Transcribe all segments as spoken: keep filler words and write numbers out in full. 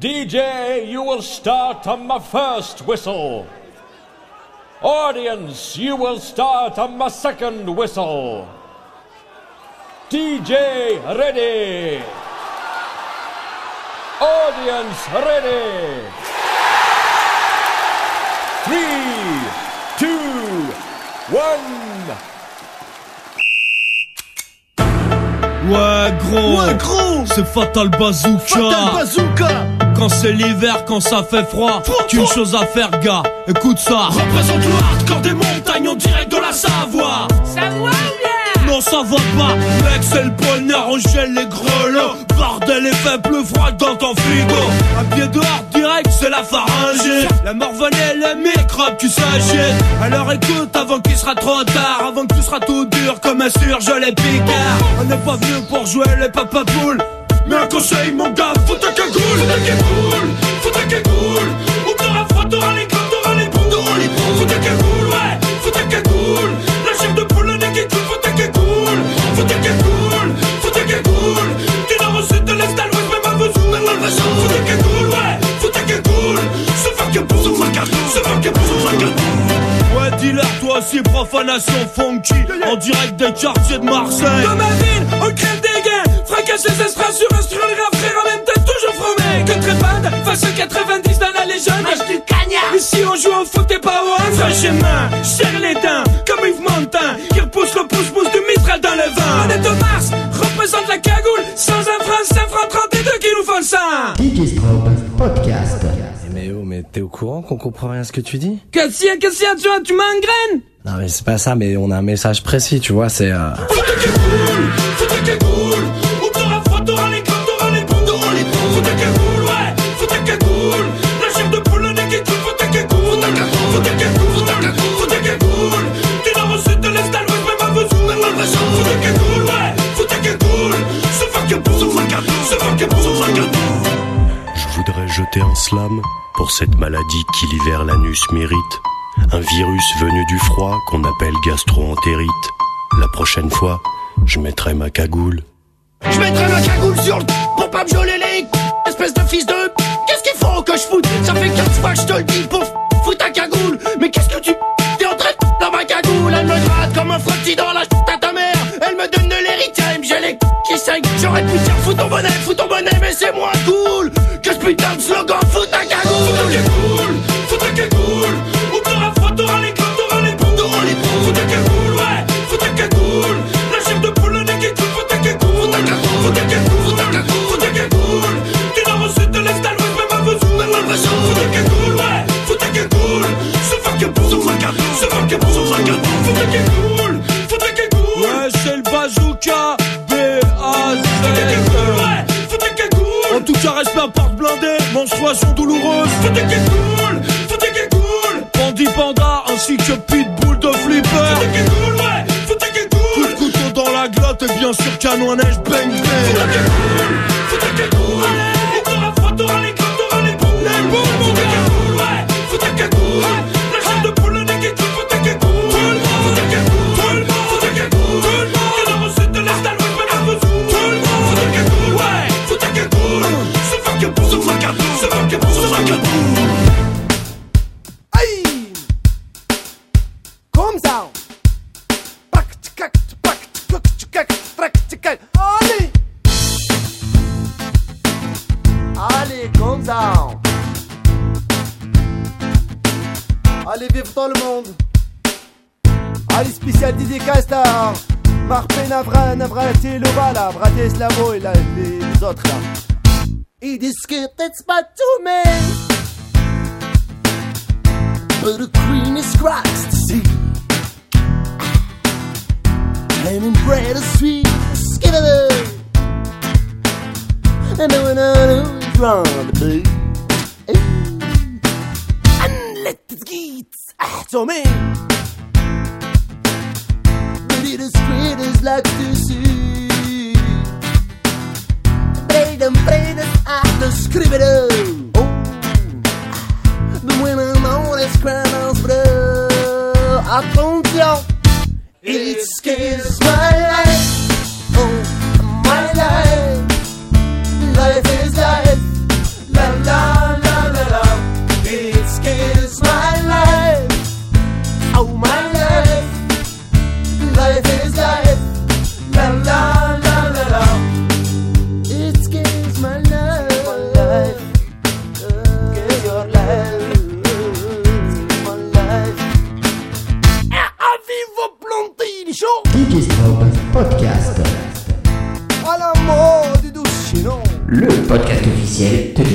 D J, you will start on my first whistle. Audience, you will start on my second whistle. D J, ready. Audience, ready. Three, two, one. Ouais gros, ouais, gros. C'est Fatal Bazooka. Fatal Bazooka. Quand c'est l'hiver, quand ça fait froid, qu'une chose à faire, gars, écoute ça. Représente le hardcore des montagnes en direct de la Savoie. Savoie ou bien ? Non, ça va pas. Mec, c'est le bonheur, on gèle les grelots. Bordel, les faibles froides dans ton frigo. Un pied dehors direct, c'est la pharyngée. La morvonnée, les microbes, tu s'agites. Alors écoute, avant qu'il sera trop tard, avant que tu seras tout dur comme un surgelé Picard. On n'est pas venu pour jouer les papapoules. Mais un conseil mon gars, faut ta cagoule, faut ta cagoule, faut ta cagoule. Ou t'auras froid, t'auras les gants, t'auras les boules. Faut ta cagoule, ouais, faut ta cagoule. La chair de poule, le nez qui coule, faut ta cagoule. Faut ta cagoule, faut ta cagoule. Du nord au sud, de l'est à l'ouest, même à Vesoul, même à Vesoul. Faut ta cagoule, ouais, faut ta cagoule. Se faire que pour son fracas, se faire que pour son fracas. Ouais, dealer, toi aussi, profanation funky. En direct des quartiers de Marseille. Dans ma ville, on crève des gains. Fracasser ses strass sur un sur le rap, frère, en même temps, toujours fromé. Que trépade, façon quatre-vingt-dix dans la légende. Mange du cagnard. Ici, on joue au foot et pas au hand. Fraîche main, serre les dents, comme Yves Montand. Qui repousse le pouce-pouce du mitral dans le vent. On est de Mars, représente la cagoule. Sans un franc, cinq francs, trente-deux qui nous font le sang. D J Strom, podcast. Mais oh, mais t'es au courant qu'on comprend rien à ce que tu dis? Cassia, Cassia, tu vois, tu m'engraines! Non, mais c'est pas ça, mais on a un message précis, tu vois, c'est euh. Faut ta cagoule, faut ta cagoule. Ou t'auras froid, t'auras les gants, t'auras les boules, t'auras les boules. Faut ta cagoule, ouais, faut ta cagoule. La chair de poule, le nez qui coule, faut ta cagoule. Faut ta cagoule, faut ta cagoule, faut ta cagoule, faut ta cagoule. Du nord au sud, de l'est à l'ouest, même à Vesoul, même à Vesoul. Faut ta cagoule, ouais, faut ta cagoule. Se faire que pour son fracas, se faire que pour son fracas. Je voudrais jeter un slam pour cette maladie qui l'hiver l'anus mérite. Un virus venu du froid qu'on appelle gastro-entérite. La prochaine fois, je mettrai ma cagoule. Je mettrai ma cagoule sur le pour pas me joler les espèce de fils de. Qu'est-ce qu'il faut que je foute? Ça fait quatre fois que je te le dis pour foutre ta cagoule. Mais qu'est-ce que tu t'es en train de dans ma cagoule? Elle me gratte comme un frottis dans la à ta mère. Elle me donne de l'héritage, j'ai les qui saignent. J'aurais pu dire fous ton bonnet, fous ton bonnet, mais c'est moins cool que ce putain de slogan fous ta cagoule. Fous ta cagoule, fous ta cagoule. Ou t'auras froid, t'auras les gants, t'auras les boules, t'auras les boules. Fous ta cagoule, ouais, fous ta cagoule. La chair de poule, le nez qui coule, fous ta cagoule. Fous ta cagoule, fous ta cagoule, fous ta cagoule, fous ta cagoule. Du nord au sud, de l'est à l'ouest, même à Vesoul, même à Vesoul. Fous ta cagoule, ouais, fous ta cagoule. Se faire que pour son fracas, se faire que pour son fracas. Fous ta cagoule, fous ta cagoule. Ouais, c'est le bazooka. En tout cas, reste la porte blindée, menstruation douloureuse. Faut ta cagoule, faut ta cagoule. Bandit panda ainsi que pitbull de flipper. Faut ta cagoule, ouais, faut ta cagoule. Coup de couteau dans la glotte et bien sûr canon à neige bang bang. Faut ta cagoule, faut ta cagoule. Et t'auras froid, t'auras les gants, t'auras les boules. Les boules, mon gars. Faut ta cagoule, ouais, faut ta cagoule. La chair de poule, le nez qui coule, faut ta cagoule. Faut ta cagoule, faut ta cagoule. Du nord au sud, de l'est à l'ouest, même à Vesoul. Faut ta cagoule, ouais. Se faire que pour se fracas, se faire que pour se fracas. Aïe! Comme ça! Pacte, cacte, pacte, cocte, cacte, tracte, cacte. Allez! Allez, comme ça! Allez, vive dans le monde! Allez, spécial dédicace à Marpé, Navra, Navrati, Loubala, Braté, Slavo et les autres là. Ils discutent, it's but two men. But a queen is Christ to see. And in bread is sweet, skip it. And no one knows wrong to be. And let the geeks after me. But it is great as like to see. Vreden, vreden, achter scribbelen. Oh, de winnaar nou is kwijnals bro. Attention, it's kiss my life. Oh, my life. Life is life. La la.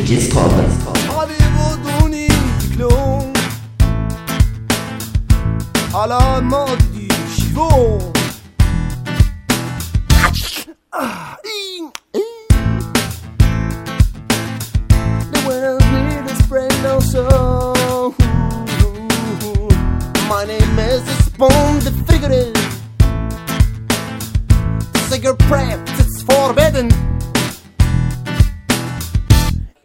D J Strom. Arrivo ad un inciclo, alla mode di Chivon. Ah, in, in. The world's weirdest friend also. My name is Spoon de Frigore. Cigarette, it's forbidden.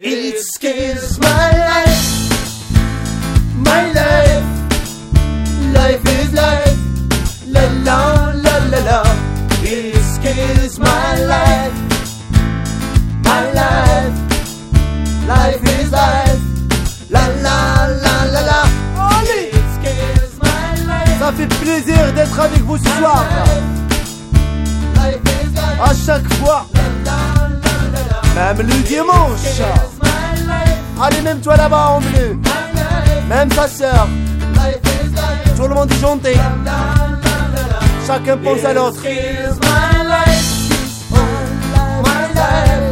It scares my life, my life. Life is life, la la la la la. It scares my life, my life. Life is life, la la la la la. Allez, it scares my life. Ça fait plaisir d'être avec vous ce soir. Life is life, à chaque fois. Même le dimanche. Allez, même toi là-bas en bleu. Même ta sœur. Tout le monde est janté. Chacun pense à l'autre. Allez, comme ça.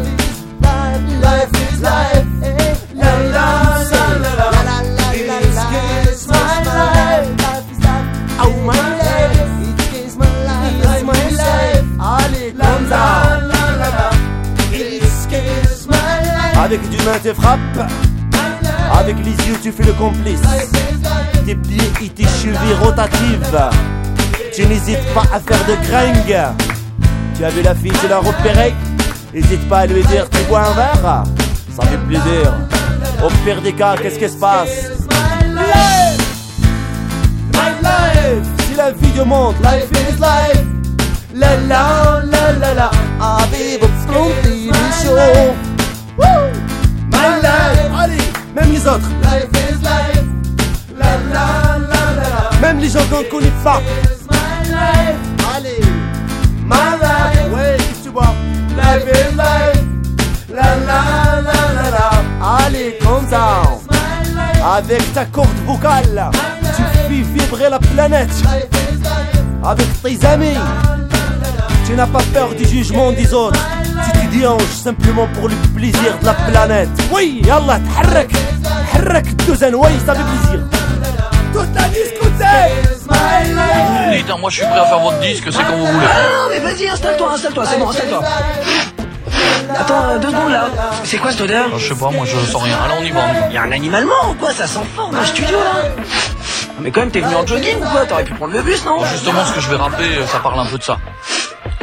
Avec d'une main tu frappes, avec les yeux tu fais le complice. Tes pieds et tes chevilles rotatives, tu n'hésites pas à faire de gringue. Tu as vu la fille, tu l'as repérée, n'hésite pas à lui dire tu bois un verre. Ça fait plaisir. Au pire des cas, qu'est-ce qui se passe? Life, my life, c'est la vie du monde. Life is life, la la la la la. Ah, vive Splendid Show. Woo! My life. Allez, même les autres. Life is life, la la la la. Même les gens qu'on ne connaît pas. My life. Allez, my life. Ouais, tu vois. Life is life, la la la la la. Allez, comme ça. Avec ta corde vocale, tu fais vibrer la planète. Avec tes amis, tu n'as pas peur du jugement des autres. Tu te déhanches simplement pour le plaisir de la planète. Oui, yallah, t'harrak, t'harrak, t'ouzan, oui, ça fait plaisir. Toute la discothèque. Putain, moi je suis prêt à faire votre disque, c'est comme vous voulez. Ah non, mais vas-y, installe-toi, installe-toi, c'est bon, installe-toi. Attends, deux secondes là. C'est quoi cette odeur? Je sais pas, moi je sens rien, alors on y va. Y'a un animal mort ou quoi? Ça sent fort dans le studio là. Mais quand même, t'es venu en jogging ou quoi? T'aurais pu prendre le bus, non? Justement, ce que je vais rapper, ça parle un peu de ça.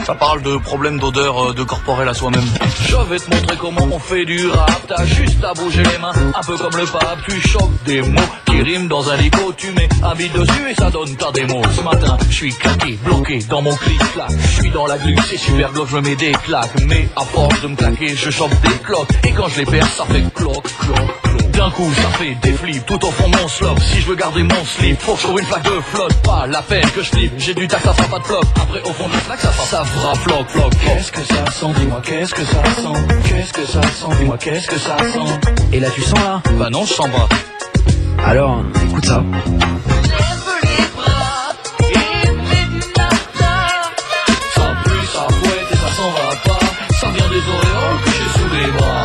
Ça parle de problèmes d'odeur, de corporel à soi-même. Je vais te montrer comment on fait du rap. T'as juste à bouger les mains, un peu comme le pape. Tu choques des mots qui riment dans un lico. Tu mets un beat dessus et ça donne ta démo. Ce matin, je suis claqué, bloqué dans mon clic-clac. Je suis dans la glu, c'est super glauque, je me mets des claques. Mais à force de me claquer, je chope des cloques. Et quand je les perds, ça fait cloque, cloque, cloque. D'un coup ça fait des flips tout au fond mon slop. Si je veux garder mon slip, faut que je trouve une plaque de flotte. Pas la peine que je flippe, j'ai du tac, ça fera pas de flop. Après au fond de la plaque, ça fera, ça fera flop, flop, flop. Qu'est-ce que ça sent, dis-moi, qu'est-ce que ça sent? Qu'est-ce que ça sent, dis-moi, qu'est-ce que ça sent? Et là tu sens là? Bah non, je sens pas. Alors, écoute ça. Ça pue, ça fouette et ça s'en va pas. Ça vient des auréoles que j'ai sous les bras.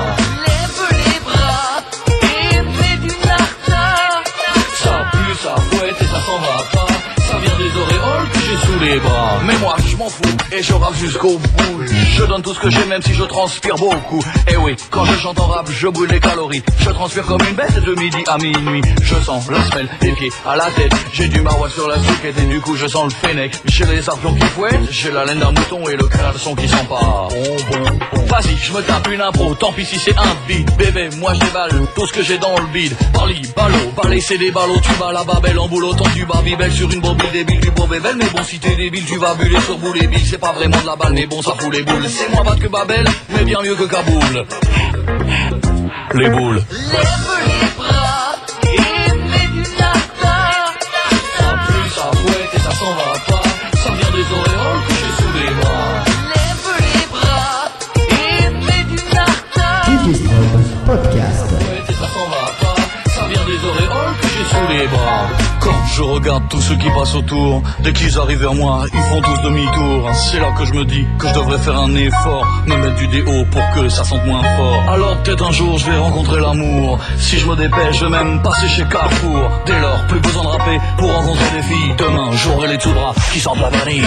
Sous les bras, mais moi je m'en fous et je rappe jusqu'au bout. Je donne tout ce que j'ai même si je transpire beaucoup. Et oui, quand je chante en rap, je brûle les calories. Je transpire comme une bête de midi à minuit. Je sens la semelle des pieds à la tête. J'ai du marois sur la souquette et du coup je sens le fennec. J'ai les arpents qui fouettent, j'ai la laine d'un mouton et le caleçon qui sent pas bon, bon, bon. Vas-y, je me tape une impro, tant pis si c'est un beat. Bébé, moi je déballe tout ce que j'ai dans le bide. Barli, ballot, balai c'est des ballots. Tu vas la babelle en boulot, tant du barbibel sur une bobine débile du beau bébel. Mais bon, si t'es débile, tu vas buller sur boule et bille. C'est pas vraiment de la balle, mais bon, ça fout les boules. C'est moins bad que Babel, mais bien mieux que Kaboul. Les boules. Lève les bras et mets du nata. Ça pue, ça fouette et ça s'en va pas. Ça vient des auréoles que j'ai sous les bras. Lève les bras et mets du nata. D J Strom Podcast. Ça fouette et ça s'en va pas. Ça vient des auréoles que j'ai sous les bras. sous les bras. Quand je regarde tous ceux qui passent autour, dès qu'ils arrivent vers moi, ils font tous demi-tour. C'est là que je me dis que je devrais faire un effort, me mettre du déo pour que ça sente moins fort. Alors peut-être un jour je vais rencontrer l'amour. Si je me dépêche, je vais même passer chez Carrefour. Dès lors, plus besoin de rapper pour rencontrer des filles. Demain, j'aurai les sous-bras qui sentent la vanille.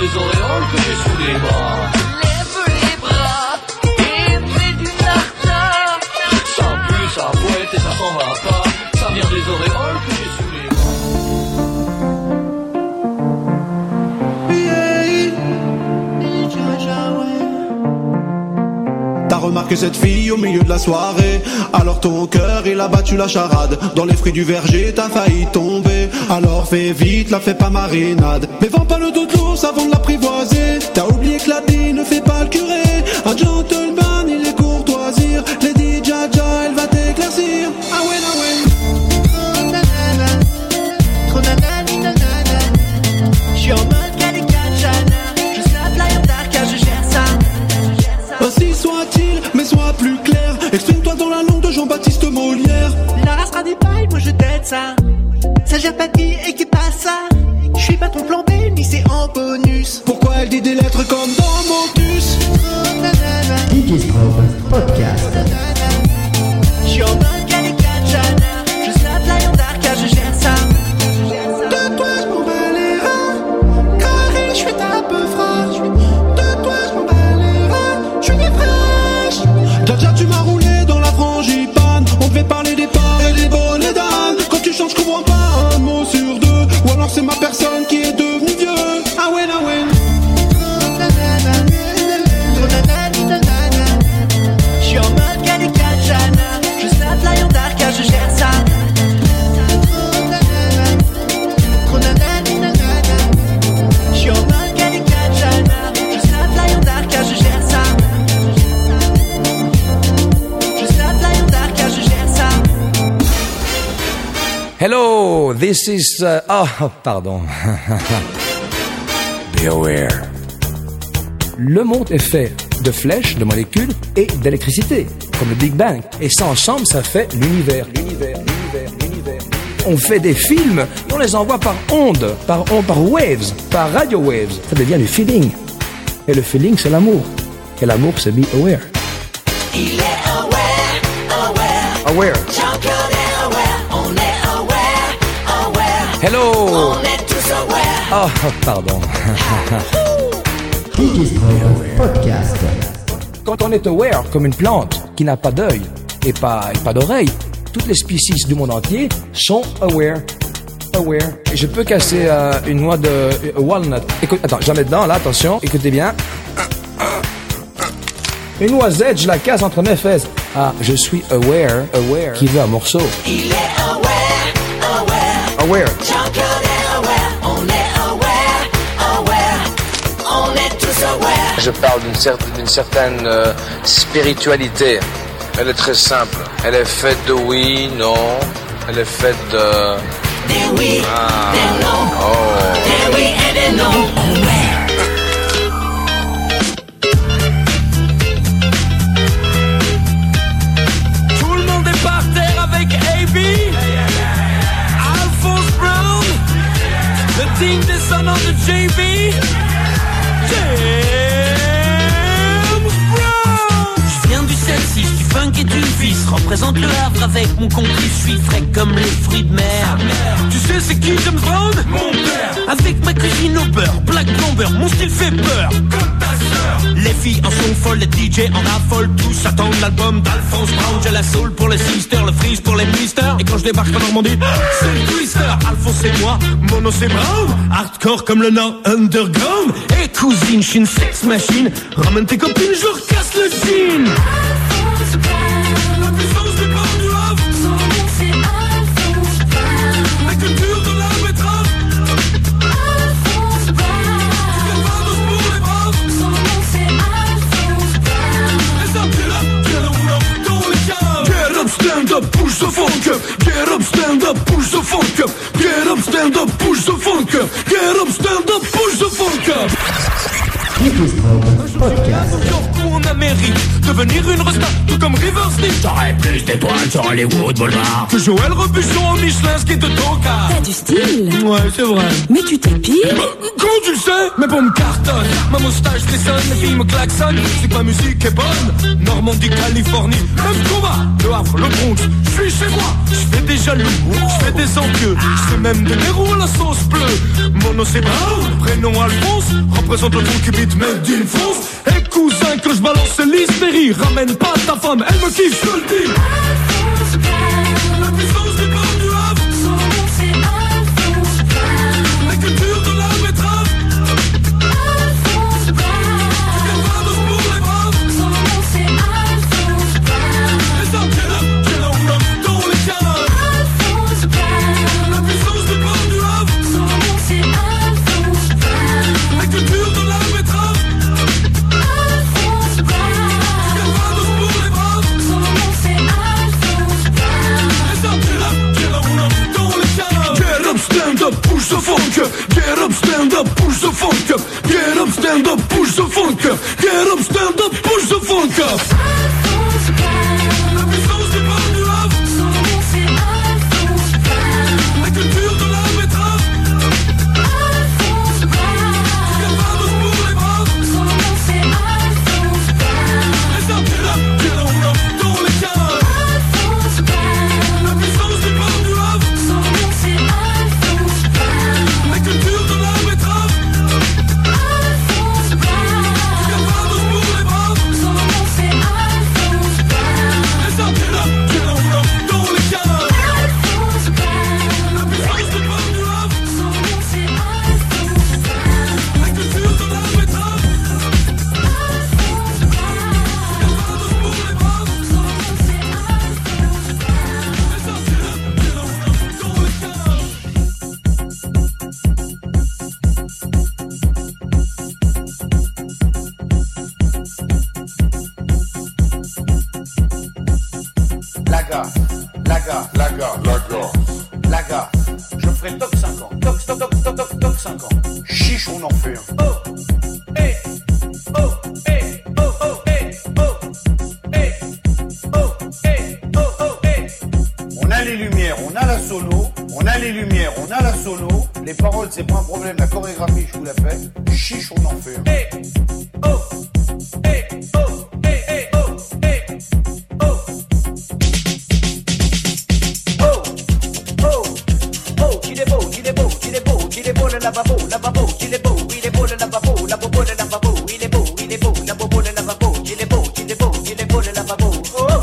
Les auréoles que j'ai sous les bras. Lève les bras et mets du tartare. Ça pue, ça fouette et ça s'en va pas. Ça vient des auréoles que j'ai sous les bras. Yeah. T'as remarqué cette fille au milieu de la soirée. Alors ton cœur il a battu la charade. Dans les fruits du verger t'as failli tomber. Alors fais vite, la fais pas marinade. Mais vends pas le dos de l'ours avant de l'apprivoiser. T'as oublié que la thé ne fait pas le curé. Un gentleman il est courtoisir. Lady Jaja elle va t'éclaircir. Ah ouais, ah ouais. J'suis en mode Calicacha. Je slappe la yandar car je gère ça. Ainsi soit-il, mais sois plus clair. Exprime-toi dans la langue de Jean-Baptiste Molière. La race sera des pailles, moi je t'aide ça. Ça gère pas de vie et qui passe ça. Je suis pas ton plan B, ni c'est en bonus. Pourquoi elle dit des lettres comme dans Montus? D J Strom podcast. Je suis en mode Calicacha. Je slappe la yandar car je gère ça. De toi je m'en bats les reins. Carré, je suis un peu fraîche. De toi je m'en bats les reins. Je suis des fraîches. Jaja, tu m'as roulé dans la frangipane. On devait parler des parts et des bonnes et d'âme. Quand tu chantes, je comprends pas. C'est ma personne qui est devenue vieux. Ah ouais, ah ouais. Je suis en mode Calicacha. Je slappe la yandar car je gère ça. Je suis en mode Calicacha. Je slappe la yandar car je gère ça. Je slappe la yandar car je gère ça. Hello, this is... Uh, oh, pardon. Be aware. Le monde est fait de flèches, de molécules et d'électricité, comme le Big Bang. Et ça, ensemble, ça fait l'univers. L'univers, l'univers, l'univers. On fait des films et on les envoie par ondes, par ondes, par waves, par radio waves. Ça devient du feeling. Et le feeling, c'est l'amour. Et l'amour, c'est be aware. Il est aware, aware. Aware. Jean-Claude. Hello! On est tous aware! Oh, pardon! D J Strom podcast. Quand on est aware, comme une plante qui n'a pas d'œil et pas, et pas d'oreille, toutes les species du monde entier sont aware. Aware. Et je peux casser euh, une noix de euh, walnut. Écoute, attends, j'en mets dedans, là, attention, écoutez bien. Une noisette, je la casse entre mes fesses. Ah, je suis aware, aware, qui veut un morceau. Il est aware! Aware. Jean-Claude est aware, on est aware, aware, on est tous aware. Je parle d'une certaine, d'une certaine euh, spiritualité. Elle est très simple. Elle est faite de oui, non. Elle est faite de... Des oui, ah. Des non. Oh. Des oui et des non. Aware. The son of the J V, James Brown. Je viens du sept six, du funk et du vice. Représente le Havre avec mon complice. Je suis frais comme les fruits de mer. Tu sais c'est qui James Brown? Mon père. Avec ma cuisine au beurre, Black Bomber, mon style fait peur. Comme ta sœur. Les filles en sont folles, les D J en raffolent. Tous attendent l'album d'Alphonse Brown. J'ai la soul pour les sisters, le freeze pour les misters. Et quand je débarque en Normandie, c'est le twister. Alphonse c'est moi, Mono c'est Brown. Hardcore comme le Nord Underground. Et cousine, je suis une sex machine. Ramène tes copines, je leur casse le jean. Alphonse Brown, la puissance des bords du Havre. Son nom c'est Alphonse Brown. La culture de la betterave. Alphonse Brown, tu fais pas d'os pour les braves. Son nom c'est Alphonse Brown. Les hommes qui l'ont, qui l'ont dans les caves. Get up, stand up, push the funk. Get up, stand up, push the funk. Get up, stand up, push the funk. Get up, stand up, push the funk. D J Strom Podcast. Aujourd'hui, on a mérite devenir une resta, tout comme River Snitch. J'aurais plus d'étoiles sur Hollywood Boulevard que Joël Robuchon en Michelin, ce qui est de ton cas. T'as du style. Ouais, c'est vrai. Mais tu t'épiles. Bah, comment tu le sais? Mais bon, me cartonne. Ma moustache frissonne, les filles me klaxonnent. C'est que ma musique est bonne. Normandie, Californie, même combat. Le Havre, le Bronx, je suis chez moi. Je fais des jaloux, je fais des envieux. Je fais même des héros à la sauce bleue. Mon nom c'est Brown, prénom Alphonse. Représente le concubite même d'une France. Et cousin que je balance l'hystérie. Ramène pas ta femme, elle me kiffe, je le dis. La puissance des bords du Havre. Son nom c'est Alphonse Brown. La culture de la métrave. Alphonse Brown. Tu viens pas de pour les braves. Son nom c'est Alphonse Brown. Les hommes get up, get on up, dans les canards. Alphonse Brown. La puissance des bords du Havre. Son nom c'est Alphonse Brown. La culture de la métrave. Alphonse Brown. Tu viens pas de pour les braves. Son nom c'est Alphonse Brown. Les hommes get up, get on up, dans les canards. Get up, stand up, push the funk. Get up, stand up, push the funk. Get up, stand up, push the funk. Get up, stand up, push the funk. Alphonse Brown. La puissance des bords du Havre. Son nom c'est Alphonse Brown. La culture de la métrave. Alphonse Brown. Tu viens pas de pour les braves. Son nom c'est Alphonse Brown. Les hommes get up, get on up, dans les canards. Alphonse Brown. La puissance des bords du Havre. Son nom c'est Alphonse Brown. La culture de la métrave. Alphonse Brown. Tu viens pas de pour les braves. Son nom c'est Alphonse Brown. Les hommes get up, get on up, dans les canards. Alphonse Brown. La puissance des bords du Havre. Son nom c'est Alphonse Brown. La culture de la métrave. Alphonse Brown. Tu viens pas de pour les braves. Son nom c'est Alphonse Brown. Les hommes get up, get on up, dans les canards. Laga, laga, laga, laga, laga. Je ferai toc cinq ans, toc, toc, toc, toc, toc, toc cinq ans. Chiche, on en fait un. Oh, eh, oh, eh, oh, oh, eh, oh, eh, oh, eh, oh, oh, eh. On a les lumières, on a la sono, on a les lumières, on a la sono. Les paroles, c'est pas un problème, la chorégraphie, je vous la fais. Chiche, on en fait un. Eh, oh, eh, oh, eh, eh, oh, eh, oh. Oh, oh, oh, qu'il est beau, qu'il est beau, qu'il est beau, qu'il est beau le lavabo, lavabo, qu'il est beau, il est beau le lavabo, lavabo, le lavabo, il est beau, il est beau, lavabo, le lavabo, qu'il est beau, qu'il est beau, qu'il est beau le lavabo. Oh, oh.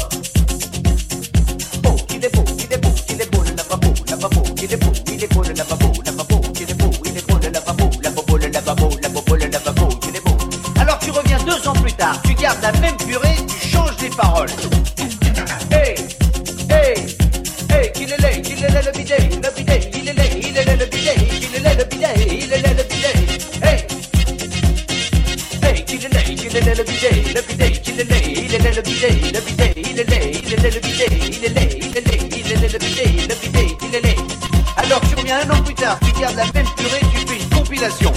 Oh, qu'il est beau, qu'il est beau, qu'il est beau le lavabo, lavabo, qu'il est beau, il est beau le lavabo, lavabo, qu'il est beau, il est beau le lavabo, lavabo, le lavabo, lavabo, le lavabo, qu'il est beau. Alors tu reviens deux ans plus tard, tu gardes la même purée, tu changes les paroles. Hey, hey, hey, qu'il est laid, qu'il est laid le bidet, le bidet, il est laid, il est laid le bidet, il est laid le bidet, il est laid le bidet. Hey, hey, qu'il est laid, qu'il est laid le bidet, le bidet, qu'il est laid, il est laid le bidet, le bidet, il est laid, il est laid le bidet, il est laid, il est laid, il est laid le bidet, le bidet, il est laid. Alors tu reviens un an plus tard, tu gardes la même purée, tu fais une compilation.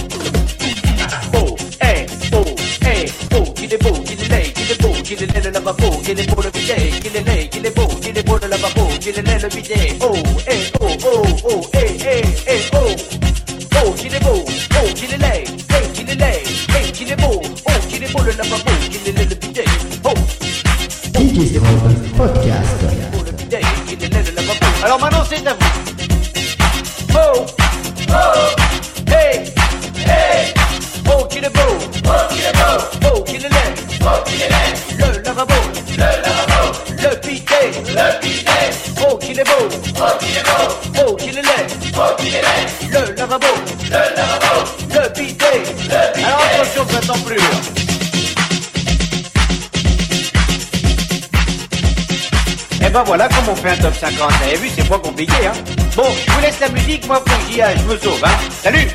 Oh, eh, oh, eh, oh, qu'il est beau, qu'il est laid, qu'il est beau, qu'il est laid le lavabo, qu'il est beau le bidet, qu'il est laid, qu'il est beau, qu'il est beau le lavabo, qu'il est laid le bidet. Oh, eh, oh, oh, oh, eh, eh, eh, oh. Oh, qu'il est beau, oh, qu'il est laid, eh, qu'il est laid, eh, qu'il est beau, oh, qu'il est beau le lavabo, qu'il est laid le bidet. Oh, D J Strom Podcast. qu'il est beau le bidet, qu'il est laid le lavabo. Alors maintenant c'est à vous. Oh, oh, hey, hey, oh, qu'il est beau, oh, qu'il est beau, oh, qu'il est laid, oh, qu'il est laid, le lavabo, le lavabo, le bidet, le bidet, oh, qu'il est beau, oh, qu'il est beau, oh, qu'il est laid, oh, qu'il est laid, le lavabo, le lavabo, le bidet, le bidet. Alors attention, j'attends plus. Et ben voilà comment on fait un top cinquante. Vous avez vu, c'est pas compliqué, hein. Bon, je vous laisse la musique, moi faut que j'y aille, je me sauve, hein. Salut.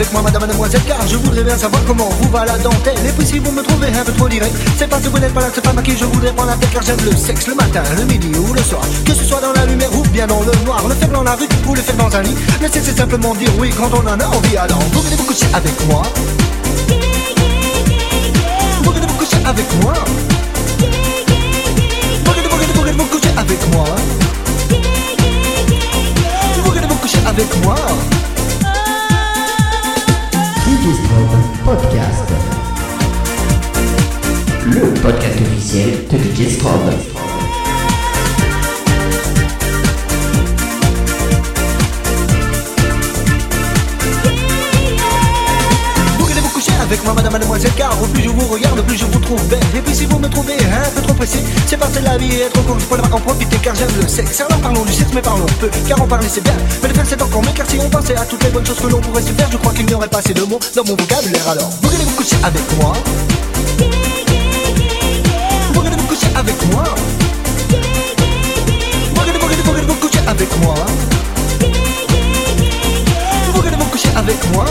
avec moi, madame, mademoiselle, car je voudrais bien savoir comment vous va la dentelle. Et puis si vous me trouvez un peu trop direct, c'est parce que vous n'êtes pas la seule femme à qui je voudrais prendre la tête, car j'aime le sexe le matin, le midi ou le soir, que ce soit dans la lumière ou bien dans le noir, le faire dans la rue ou le faire dans un lit. Mais c'est, c'est simplement dire oui quand on en a envie. Alors vous venez vous coucher avec moi, vous venez vous coucher avec moi, vous venez, vous venez, vous venez vous coucher avec moi, vous venez vous coucher avec moi. D J Strom Podcast, le podcast officiel de D J Strom. Avec moi, madame, mademoiselle, car au plus je vous regarde, au plus je vous trouve belle. Et puis si vous me trouvez un peu trop pressé, c'est parce que la vie est trop courte, je peux en profiter, car j'aime le sexe. Alors parlons du sexe, mais parlons peu, car en parler c'est bien, mais le faire c'est encore mieux, car si on pensait à toutes les bonnes choses que l'on pourrait se faire, je crois qu'il n'y aurait pas assez de mots dans mon vocabulaire. Alors vous allez vous coucher avec moi, vous allez vous coucher avec moi, vous allez vous coucher avec moi, vous allez vous coucher avec moi.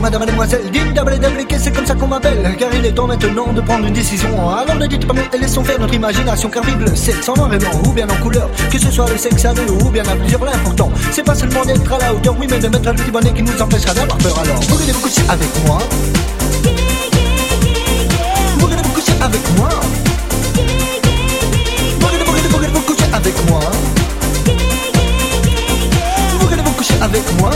Madame, mademoiselle, dites d'abord et d'appliquer, c'est comme ça qu'on m'appelle, car il est temps maintenant de prendre une décision. Alors ne dites pas non et laissons faire notre imagination, car vive le sexe en noir et blanc ou bien en couleur, que ce soit le sexe à deux ou bien à plusieurs. L'important c'est pas seulement d'être à la hauteur, oui, mais de mettre un petit bonnet qui nous empêchera d'avoir peur. Alors vous voulez vous coucher avec moi, vous voulez vous coucher avec moi, vous voulez, vous voulez, vous voulez vous coucher avec moi, vous voulez vous coucher avec moi.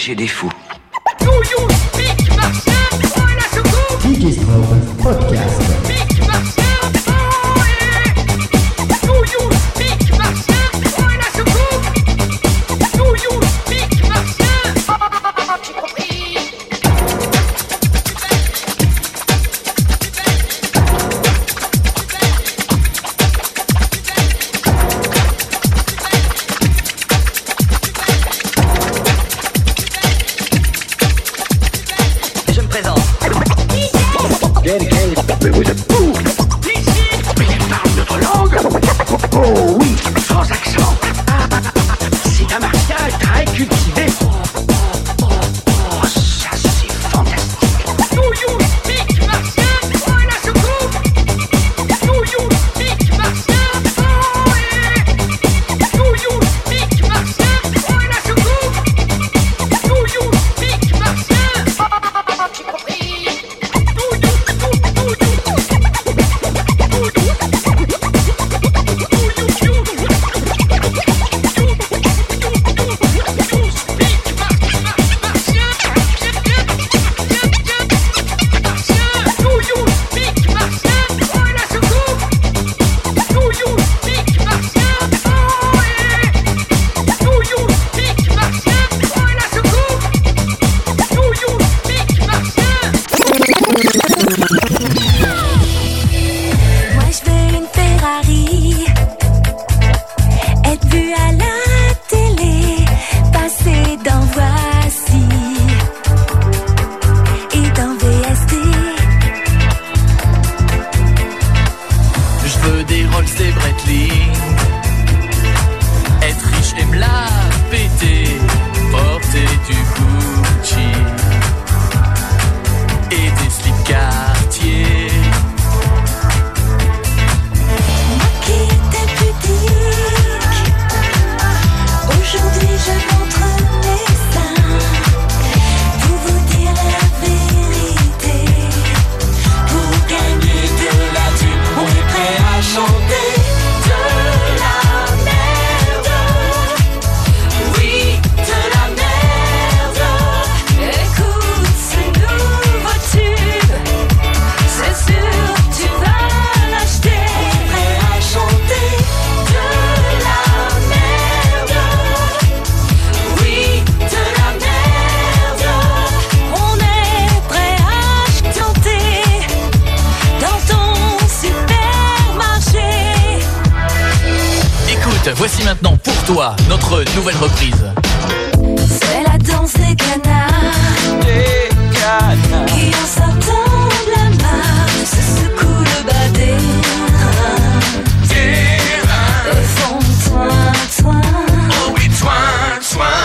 J'ai des fous. D J Strom Podcast. suite. Voici maintenant pour toi notre nouvelle reprise. C'est la danse des canards, des canards qui en sortant de la mare se secouent le bas des reins, des reins, et font toin, toin. Oh oui, toin, toin.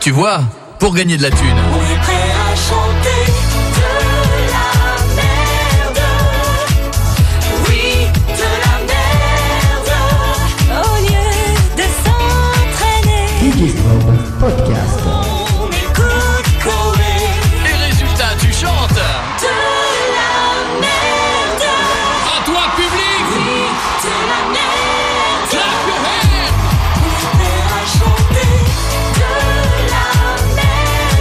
Tu vois, pour gagner de la thune, on est prêt à chanter de la merde. Oui, de la merde. Au lieu de s'entraîner, D J Strom Podcast. On écoute Corée. Et résultat, tu chantes de la merde. À toi, public. Oui, de la merde. Clap your hands. On est prêt à chanter de la merde.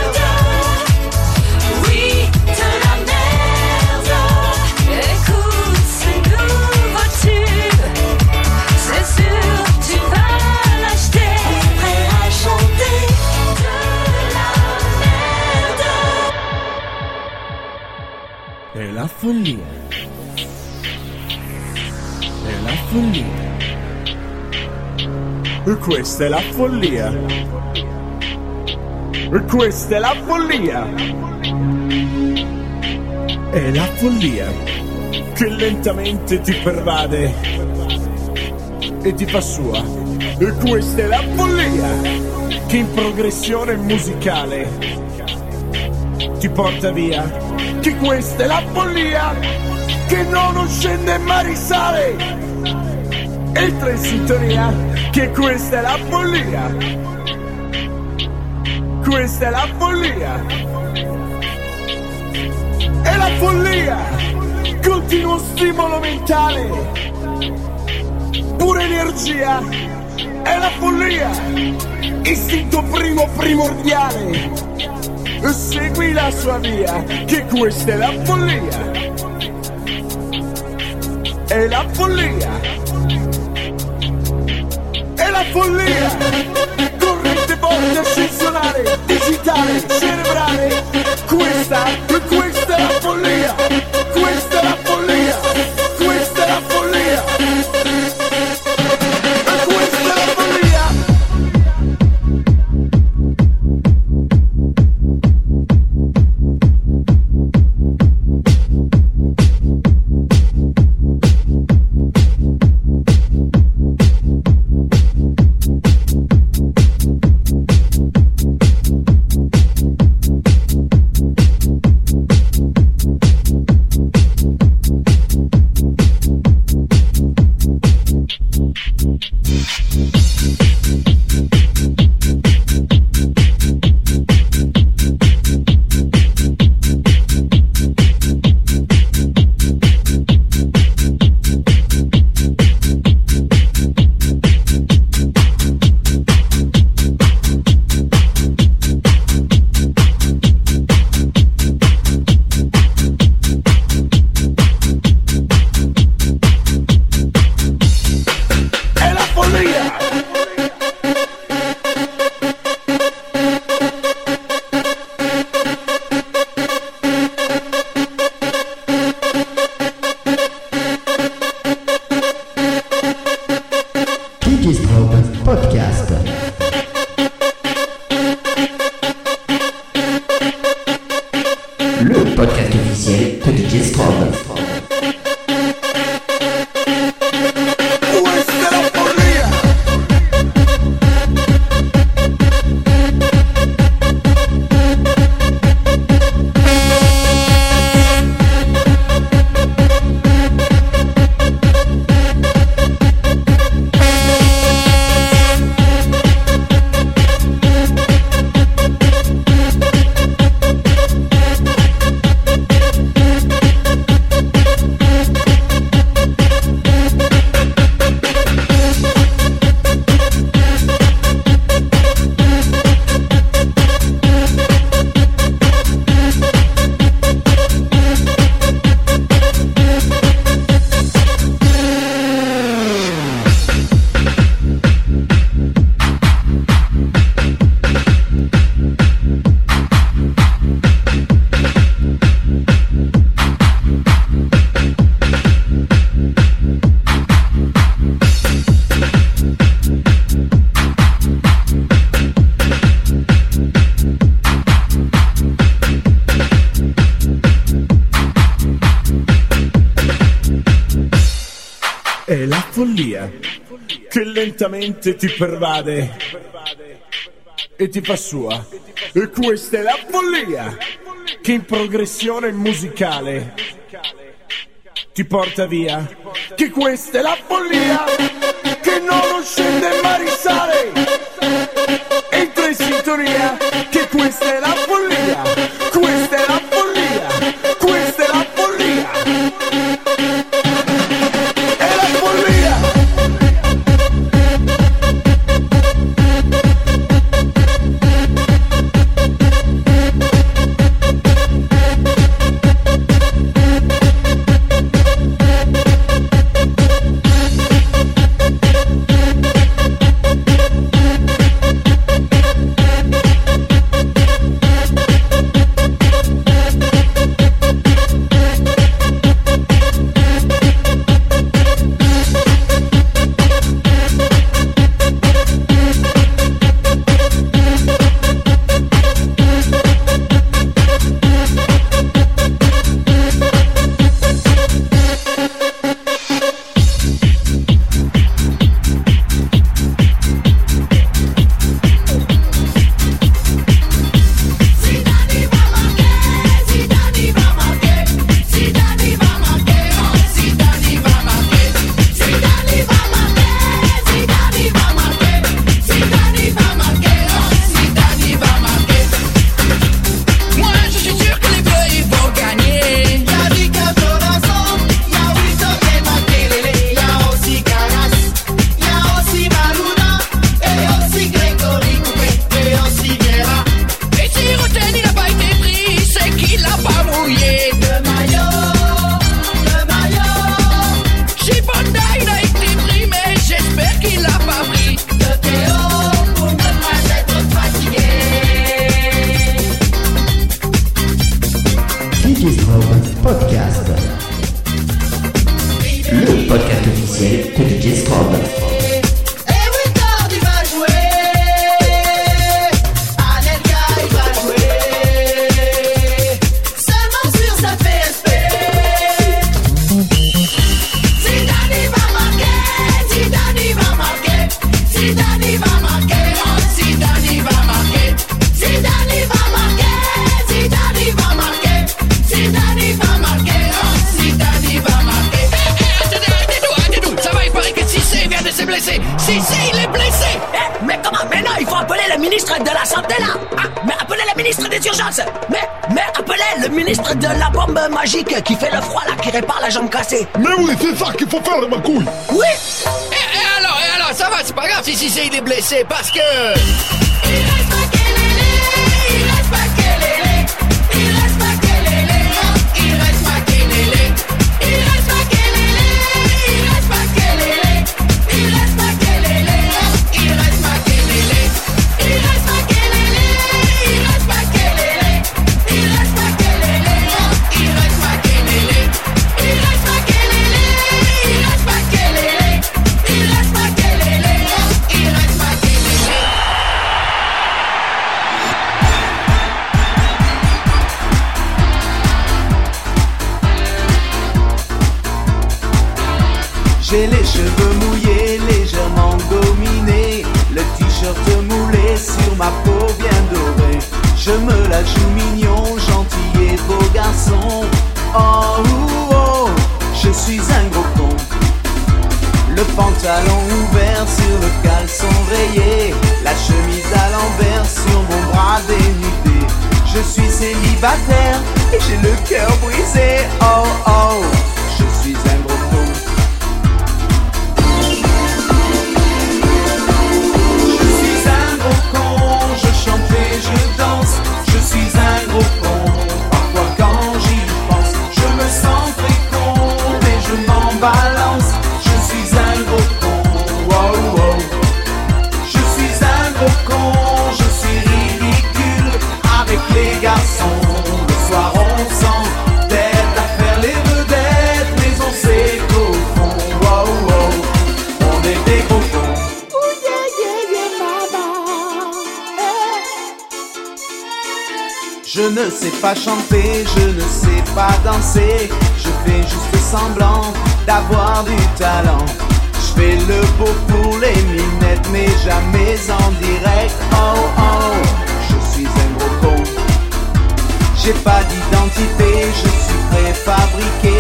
C'est la folie, c'est la folie, questa è la follia, questa è la follia, è la follia che lentamente ti pervade e ti fa sua, questa è la follia che in progressione musicale ti porta via. Che questa è la follia che non scende ma risale. Entra in sintonia che questa è la follia. Questa è la follia. È la follia. Continuo stimolo mentale. Pura energia. È la follia. Istinto primo primordiale. Segui la sua via, che questa è la follia. È la follia. È la follia. Corrente forte ascensionale, digitale, cerebrale. Questa, questa è la follia. Questa è la follia. Questa è la follia. Questa è la follia. che lentamente ti pervade e ti fa sua. E questa è la follia che in progressione musicale ti porta via. Che questa è la follia che non scende ma risale, entra in sintonia. Che questa è la follia, questa è la follia, questa è la follia. Parce que il reste pas qu'elle est laid, il reste pas qu'elle est laid, il reste pas qu'elle est laid, il reste pas qu'elle est laid, il reste pas qu'elle est laid, il reste pas qu'elle est laid, il reste pas qu'elle est laid, il reste pas qu'elle est laid, il reste pas qu'elle est laid, il reste pas qu'elle est laid, il reste pas qu'elle est laid, il reste pas qu'elle est laid, il reste pas qu'elle est laid, il reste pas qu'elle est laid, il reste pas qu'elle est laid. J'ai les cheveux mouillés, légèrement gominés, le t-shirt moulé sur ma peau bien dorée. Je me la joue mignon, gentil et beau garçon. Oh, oh, oh, je suis un gros con. Le pantalon ouvert sur le caleçon rayé, la chemise à l'envers sur mon bras dénudé. Je suis célibataire et j'ai le cœur brisé. Oh oh, je suis un gros con. Je suis un gros con, je chante et je danse. Je suis un gros con, parfois quand j'y pense, je me sens très con, mais je m'en balance. Je suis un gros con, wow, wow. Je suis un gros con, je suis ridicule. Avec les garçons, le soir on s'entête à faire les vedettes, mais on sait qu'au fond, wow, wow, on est des gros cons. Ouh yeah yeah yeah baba hey. Je ne sais pas chanter, je ne sais pas danser, je fais juste semblant d'avoir du talent. Je fais le beau pour les minettes, mais jamais en direct. Oh oh, je suis un gros con. J'ai pas d'identité, je suis préfabriqué.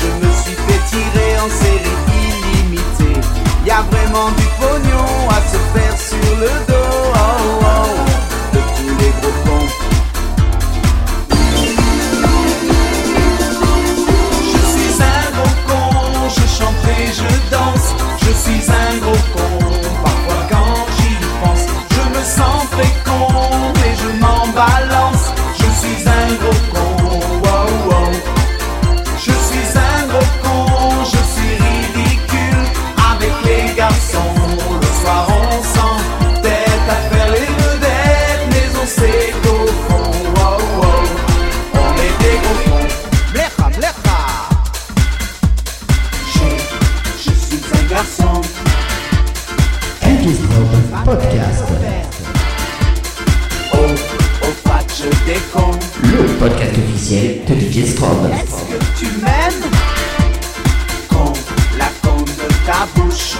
Je me suis fait tirer en série illimitée. Y'a vraiment du pognon à se faire sur le dos. Oh oh, de tous les gros cons. Je suis un gros con, je chante et je danse. Je suis un gros con, parfois quand j'y pense. Je me sens très con et je m'en balance. Je suis un gros con, wow wow. Je suis un gros con, je suis ridicule. Avec les garçons, le soir on s'entête à faire les vedettes, mais on sait qu'au fond, wow wow, on est des gros cons. Blera, blera. Je, je suis un garçon. Podcast. Oh, oh, pas je déconne. Le podcast officiel de D J Strom. Est-ce que tu m'aimes? Con, la con de ta bouche.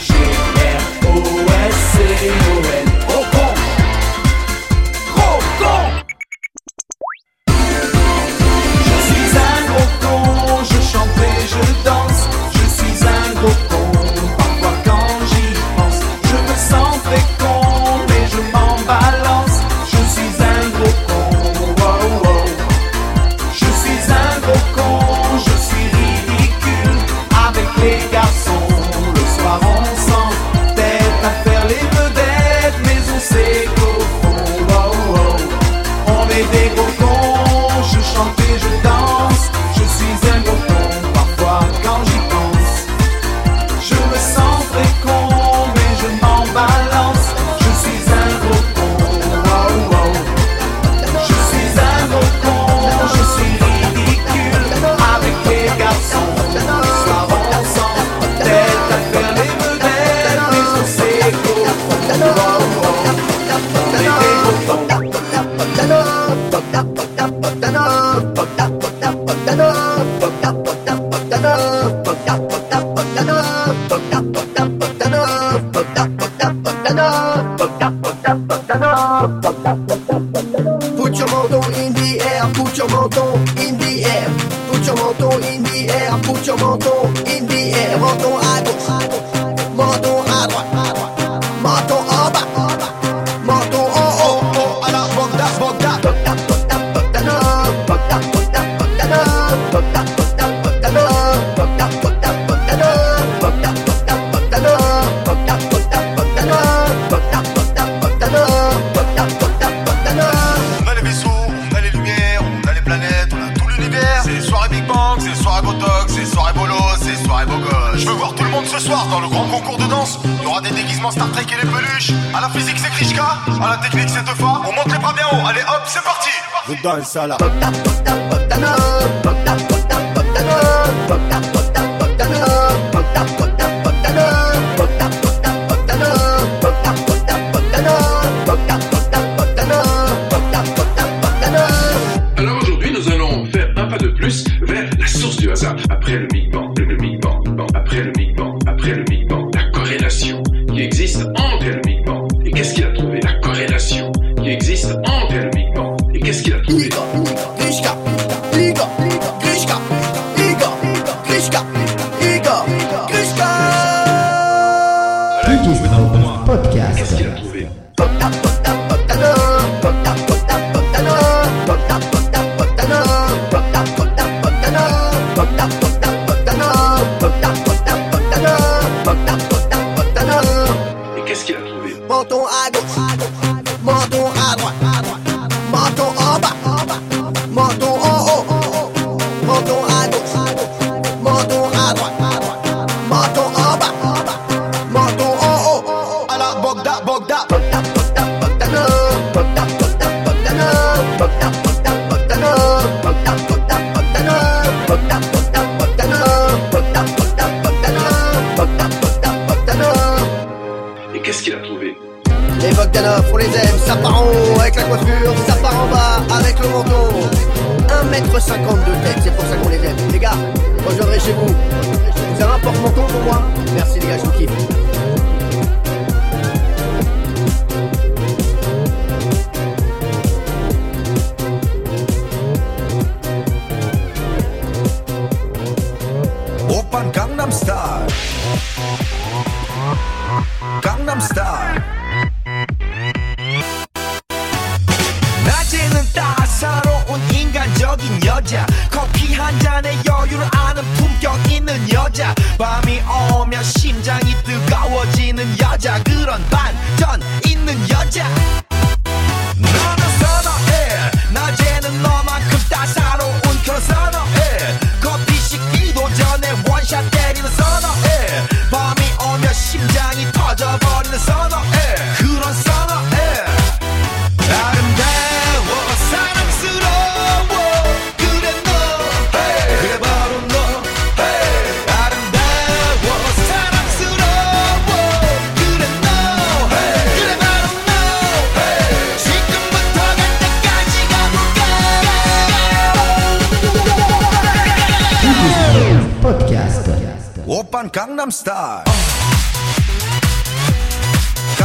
G R O S C O N. Oh con. Gros con. Je suis un gros con, je chante et je danse. Je suis un gros con, parfois quand j'y pense. Je me sens très con, mais je m'en balance. Je suis un gros con, wow wow. Je suis un gros con, je suis ridicule. Avec les garçons, le soir on s'entête à faire les vedettes, mais on sait qu'au fond, wow wow, on est des gros cons. Je chante et je danse, je suis un gros con, parfois quand j'y pense. Je me sens très con, mais je m'en balance. Je suis un gros con, wow wow. Je suis un gros con, je suis ridicule. Avec les garçons, le soir on s'entête à faire les vedettes, mais on sait qu'au fond, wow wow, on est des gros cons. Put your menton in the air, put your menton in the air, put your menton in the air, put your menton in the air, menton à gauche, menton à droite, menton en bas, menton en haut, oh, à la bogda, bogda, bogda, bogda, bogda, bogda, bogda, bogda, bogda, bogda, bogda, bogda, bogda, bogda, bogda, bogda, bogda, bogda, bogda, bogda, bogda, bogda, bogda, bogda, bogda. On a les vaisseaux, on a les lumières, on a les planètes, on a tout l'univers. C'est soirée Big Bang, c'est soirée Botox, c'est soirée Bolo, c'est soirée Beau Gosse. Je veux voir tout le monde ce soir dans le grand concours de danse. Il y aura des déguisements Star Trek et les peluches. À la physique c'est Krishka, à la technique c'est Tefa. On monte les bras bien haut, allez hop, c'est parti. Vous dansez ça là. Alors aujourd'hui, nous allons faire un pas de plus vers la source du hasard. Après le Big Bang, le Big Bang, Bang, après le Big Bang, après le Big Bang, la corrélation qui existe entre le Big Bang. Et qu'est-ce qu'il a trouvé? La corrélation qui existe entre le Big Bang. Et qu'est-ce qu'il a trouvé? Liga, Liga, Liga, Liga, Liga, Liga, Liga, Liga, Liga. Qu'est-ce qu'il a trouvé? Et qu'est-ce qu'il a trouvé? Menton à gauche, menton à droite, menton en bas, menton en haut, menton à gauche, menton à droite, menton en bas, menton en haut, à la bogda, bogda. bien off, on les aime. Ça part en haut avec la coiffure, ça part en bas avec le menton. Un mètre cinquante de tête, c'est pour ça qu'on les aime. Les gars, quand je viendrai chez vous, c'est un porte-menton pour moi. Merci les gars, je vous kiffe. Gangnam Style, Gangnam Style. 낮에는 따사로운 인간적인 여자, 커피 한 잔에 여유를 아는 품격 있는 여자, 밤이 오면 심장이 뜨거워지는 여자, 그런 반전 있는 여자. 너는 선호해, 낮에는 너만큼 따사로운 그런 선호해. 커피 식기도 전에 원샷 때리는 선호해. 밤이 오면 심장이 터져버리는 선호해. 그런 선호해. 아름다워, 사랑스러워, 그래 너, hey. 그래 바로 너, hey. 아름다워, 사랑스러워, 그래 너, hey. 그래 바로 너, hey. 지금부터 갈 때까지 가볼까. Podcast. 오빤 강남 스타일.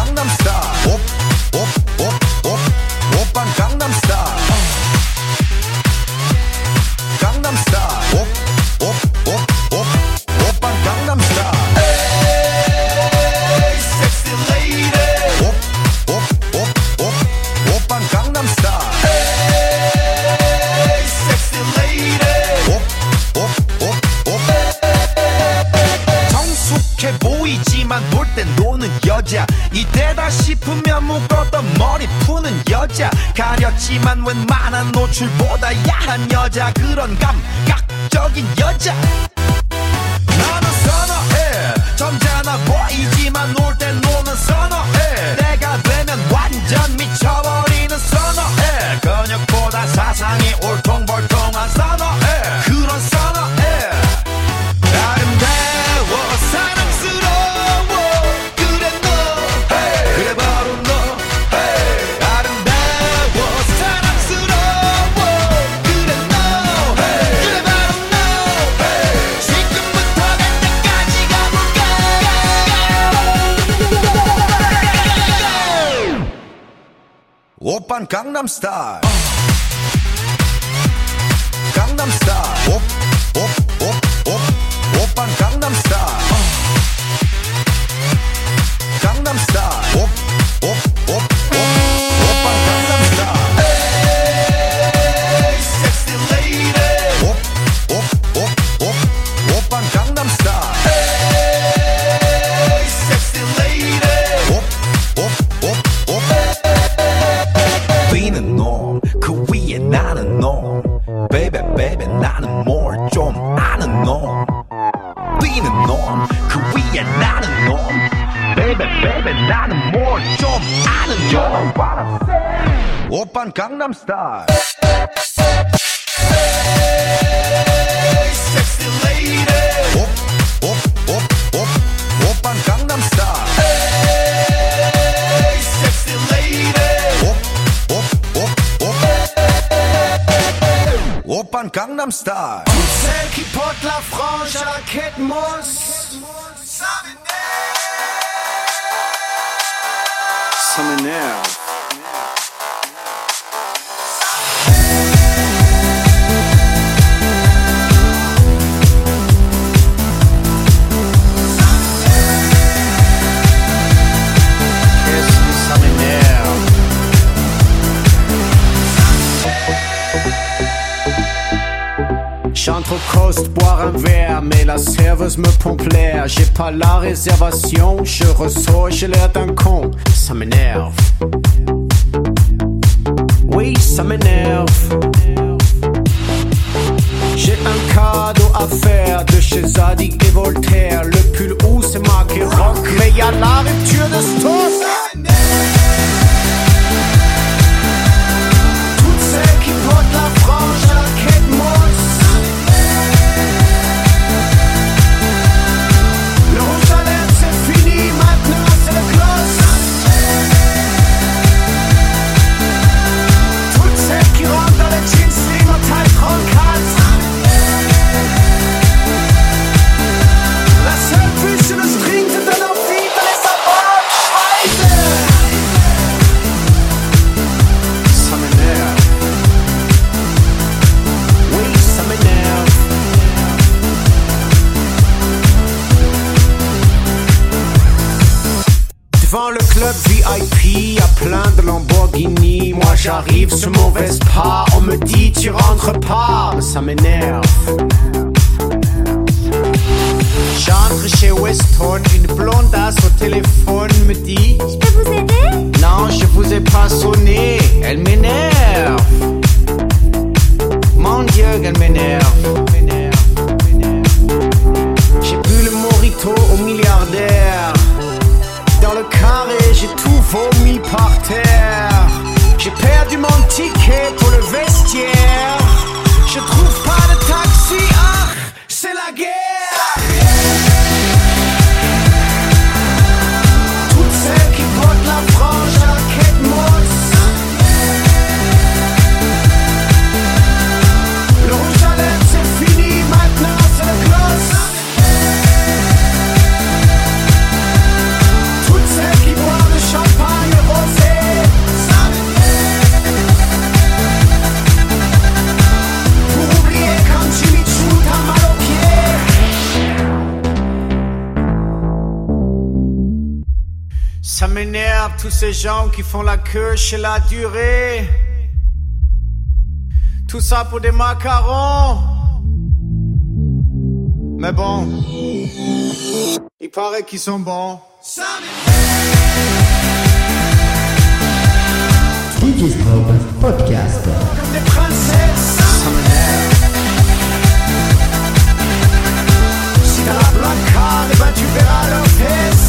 강남 스타일. 옵옵옵옵 오빤 강남 스타일. 강남 스타일. 옵옵옵옵 오빤 강남 스타일. Hey, sexy lady. 옵옵옵옵 오빤 강남 스타일. Hey, sexy lady. 옵옵옵옵 성숙해 보이지만 볼 땐 노는 여자. 이때다 싶으면 묶었던 머리 푸는 여자. 가렸지만 웬만한 노출보다 야한 여자. 그런 감각적인 여자. 나는 선호해, 점잖아 보이지만 놀 땐 노는 선호해. 내가 되면 완전 미쳐버리는 선호해. 근육보다 사상이 울퉁불퉁한 선호해. 그런 선호해. 아름다워, 사랑스러워, 그래 너, hey. 그래 바로 너, hey. 아름다워, 사랑스러워, 그래 너, hey. 그래 바로 너, hey. 지금부터 갈 때까지 가볼까. 오빤 강남 스타일. 강남 스타일. 오, 오, 오. 오빤 강남 스타일. 강남 스타일. 옵옵옵 오빤 강남 스타일. Hey, sexy lady. 옵옵옵옵 오빤 강남 스타일. Hey, sexy lady. 옵옵옵옵 B는 놈, 그 위에 나는 놈. Baby, baby, 나는 뭘 좀 아는 놈. B는 놈, 그 위에 나는 놈. Baby, baby, 나는 뭘 좀 아는 놈. 오빤 강남 스타일. Hey, sexy lady. 옵, 옵, 옵, 옵, 오빤 강남 스타일. Hey, sexy lady. 옵, 옵, 옵, 옵, 오빤 강남 스타일. Celle qui porte la frange à la quête mousse. Ça m'énerve. Ça m'énerve. J'entre au Coast boire un verre, mais la serveuse me pompe l'air. J'ai pas la réservation, je ressors, j'ai l'air d'un con. Ça m'énerve. Oui, ça m'énerve. J'ai un cadeau à faire de chez Zadig et Voltaire. Le pull où c'est marqué rock, mais y'a la rupture de stock. Toutes celles qui portent la frange à la quête mousse. Le rouge à lèvres c'est fini, maintenant c'est le close. club V I P, y'a plein de Lamborghini. Moi j'arrive sur mon Vespa, on me dit tu rentres pas, mais ça m'énerve. J'entre chez Weston, une blondasse au téléphone me dit: je peux vous aider? Non, je vous ai pas sonné. Elle m'énerve. Mon Dieu, elle m'énerve. J'ai bu le mojito au milliardaire. Dans le carré, j'ai tout vomi par terre. J'ai perdu mon ticket pour le vestiaire. Je trouve pas de taxi, ah, c'est la guerre. Ça m'énerve tous ces gens qui font la queue chez la durée. Tout ça pour des macarons. Mais bon, il paraît qu'ils sont bons. Ça m'énerve. D J Strom Podcast. Comme des princesses. Ça m'énerve. Si t'as la placard, eh ben tu verras leurs fesses.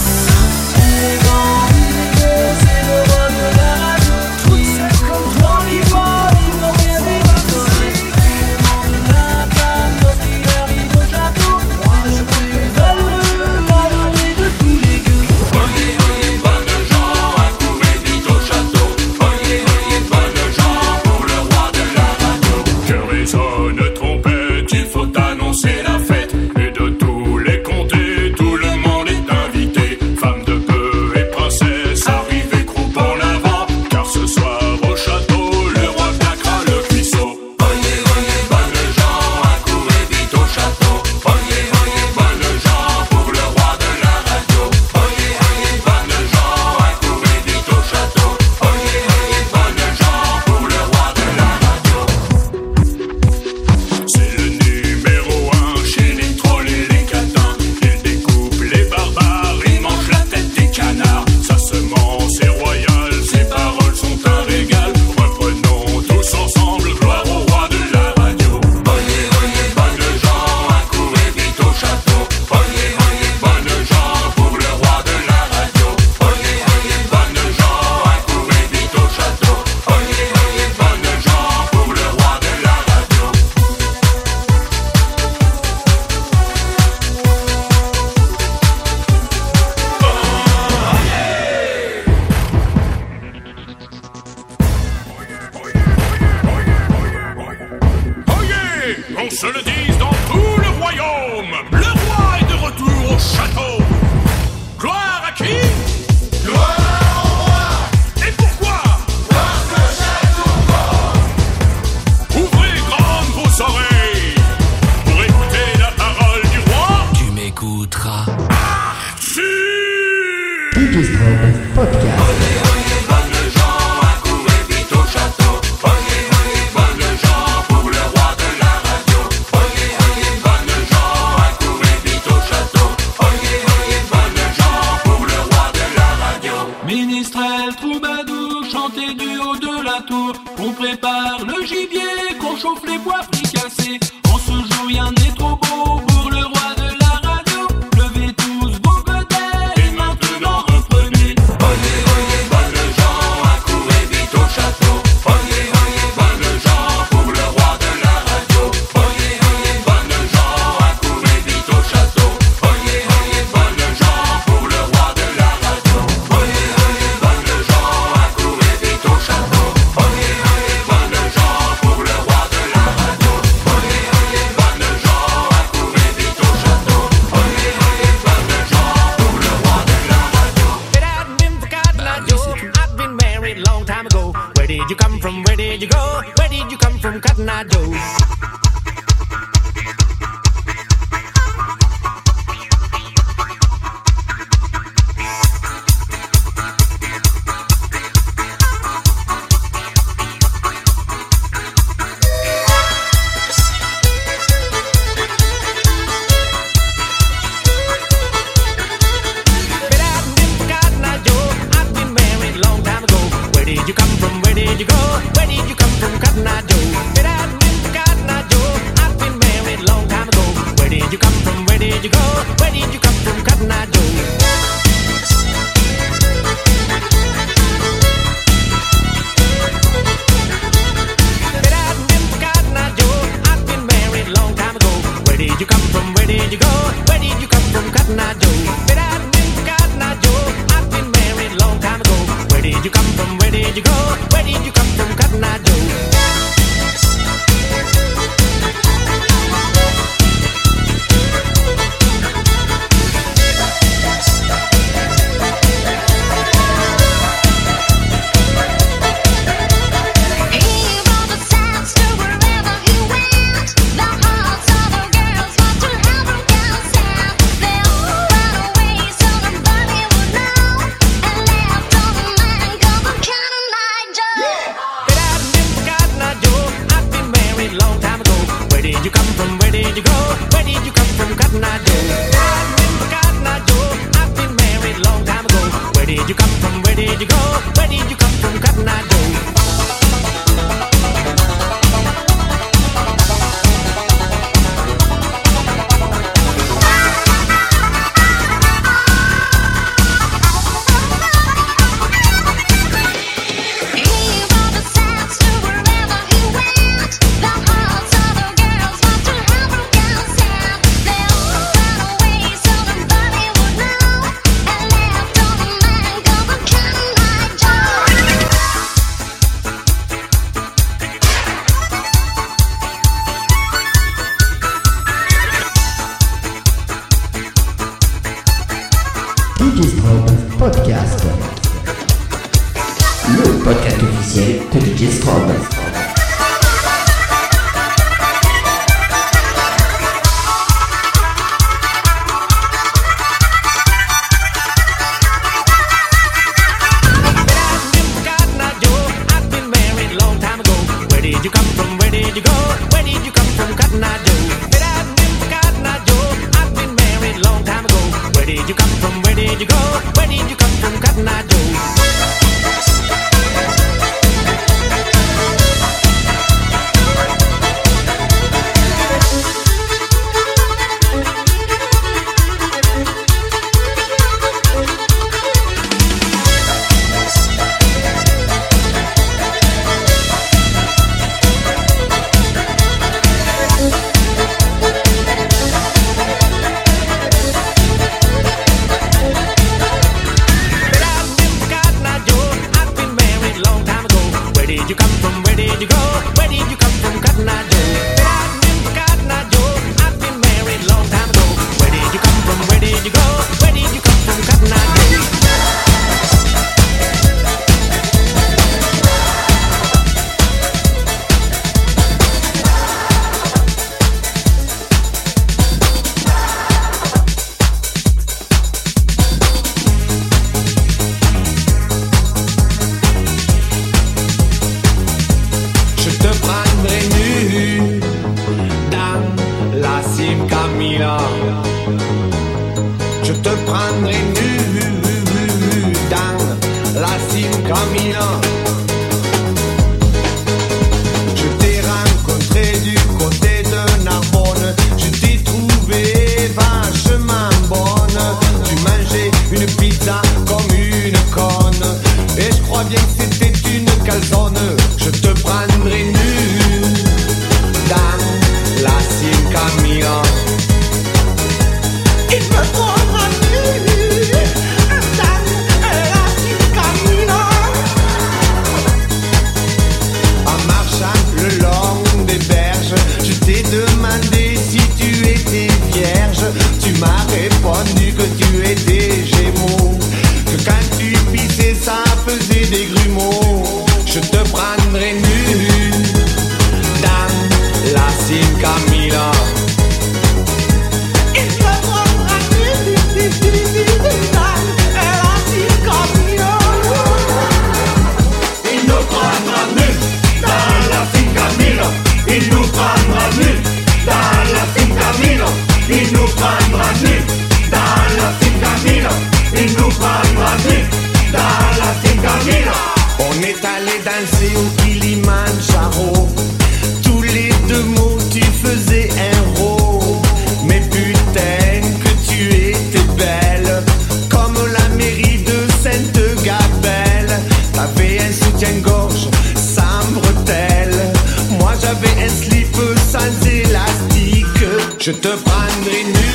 je te prendrai nu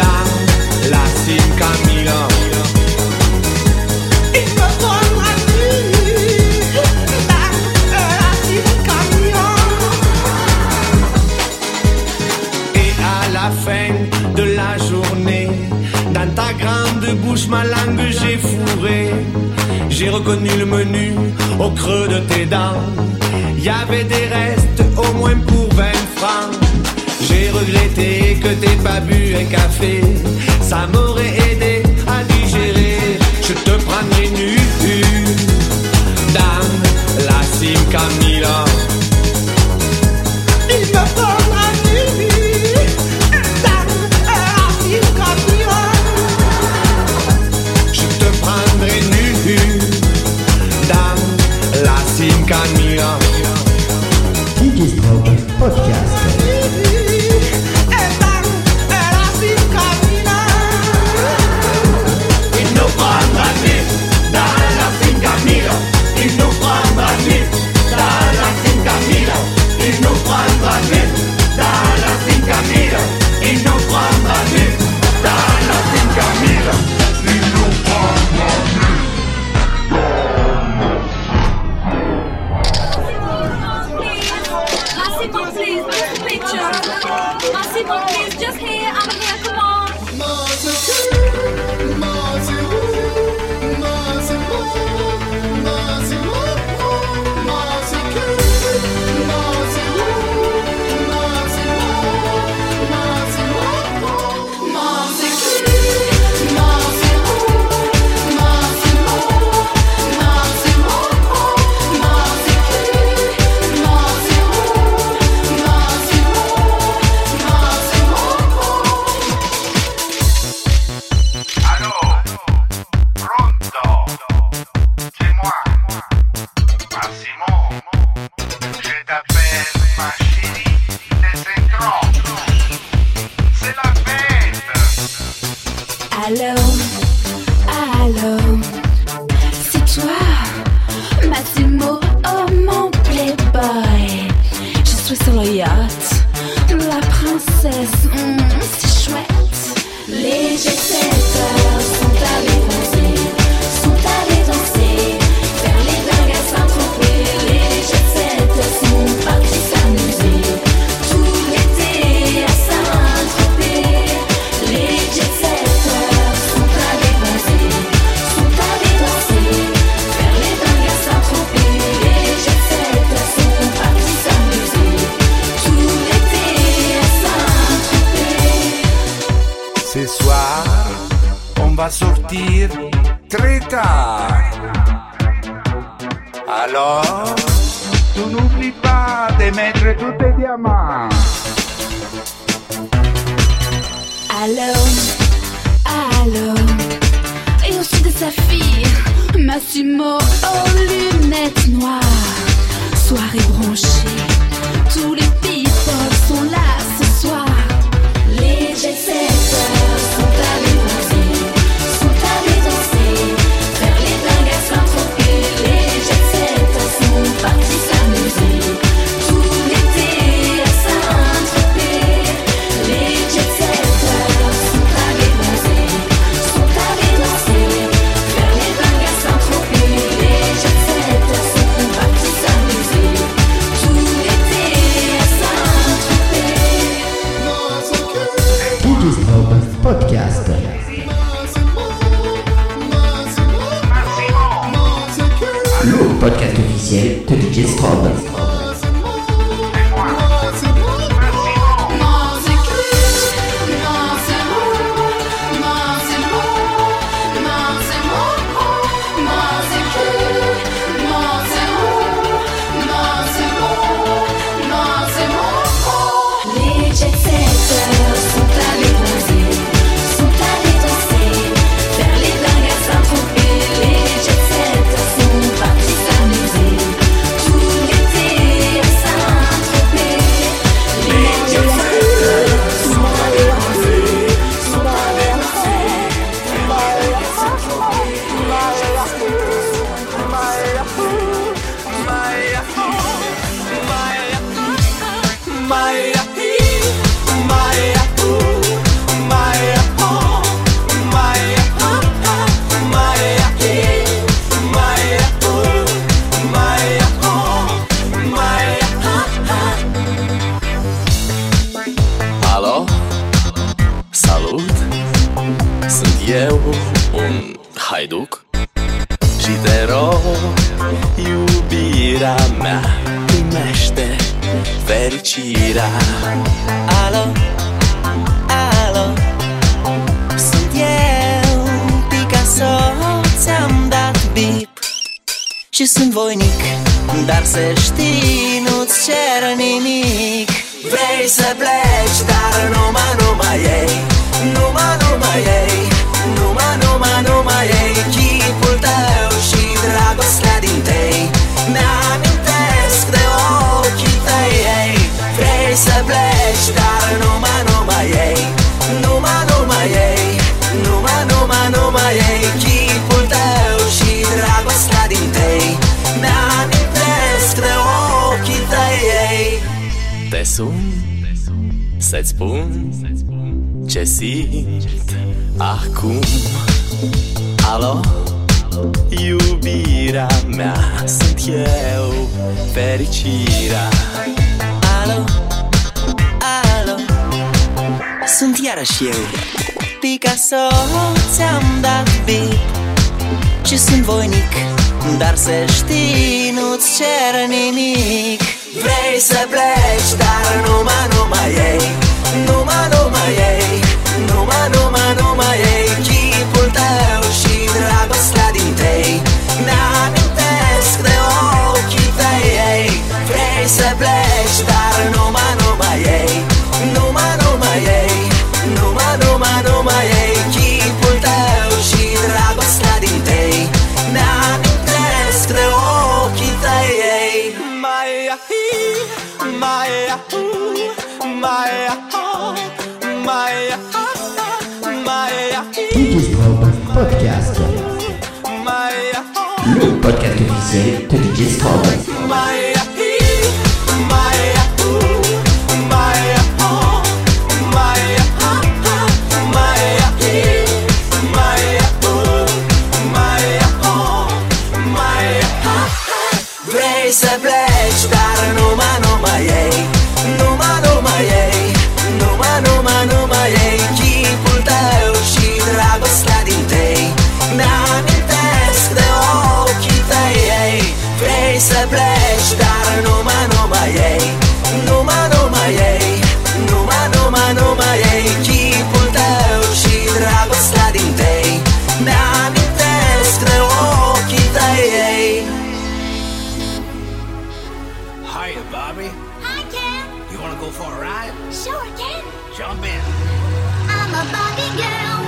dans la cinquamilla. Il me prendra nu dans la cinquamilla. Et à la fin de la journée, dans ta grande bouche, ma langue j'ai fourré. J'ai reconnu le menu au creux de tes dents. Y avait des restes au moins pour vingt francs. J'ai regretté que t'aies pas bu un café. Ça m'aurait aidé à digérer. Je te prendrai nu dans la cinquamilla. Il me prendra nu dans la cinquamilla. Je te prendrai nu dans la cinquamilla. D J Strom Podcast. eu un haiduc și te rog, iubirea mea, primește fericirea. Alo, alo, sunt eu, Picasso, ți-am dat bip și sunt voinic, dar să știi, nu-ți cer nimic. Vrei să pleci, dar numai, numai ei, numai, numai ei, numai, numai, numai ei. Chipul tău și dragostea din tei mi-amintesc de ochii tăi ei. Vrei să pleci, dar numai, numai ei, numai, numai ei, numai, numai, numai ei. Chipul tău și dragostea din tei mi-amintesc de ochii tăi ei. Te sun, să-ți spun ce simt acum. Alo, iubirea mea, sunt eu, fericirea. Alo, alo, sunt iarăși eu, Picasso, ți-am dat bip și sunt voinic, dar să știi, nu-ți cer nimic. Vrei să pleci, dar numai, numai ei, numai, numai ei, numai, numai, numai ei. Chipul tău și dragostea din tei mi-amintesc de ochii tăi ei. Vrei să pleci, dar numai, numai ei, numai, numai ei, numai, numai, numai ei. Chipul tău și dragostea din tei mi-amintesc de ochii tăi ei. Maya, Maya, Maya, Maya. D J Strom podcast. Maya, le podcast officiel de D J Strom. Maya, Maya, Maya, Maya, Maya, Maya, Maya. Vrei să pleci, dar numai, numai ei, numai, numai ei, numai, numai, numai ei. Chipul tău și dragostea din tei mi-amintesc de ochii tăi ei. Vrei să pleci, dar numai, numai ei, numai, numai ei, numai, numai, numai ei. Chipul tău și dragostea din tei mi-amintesc de ochii tăi ei. Go for a ride? Sure can. Jump in. I'm a Barbie girl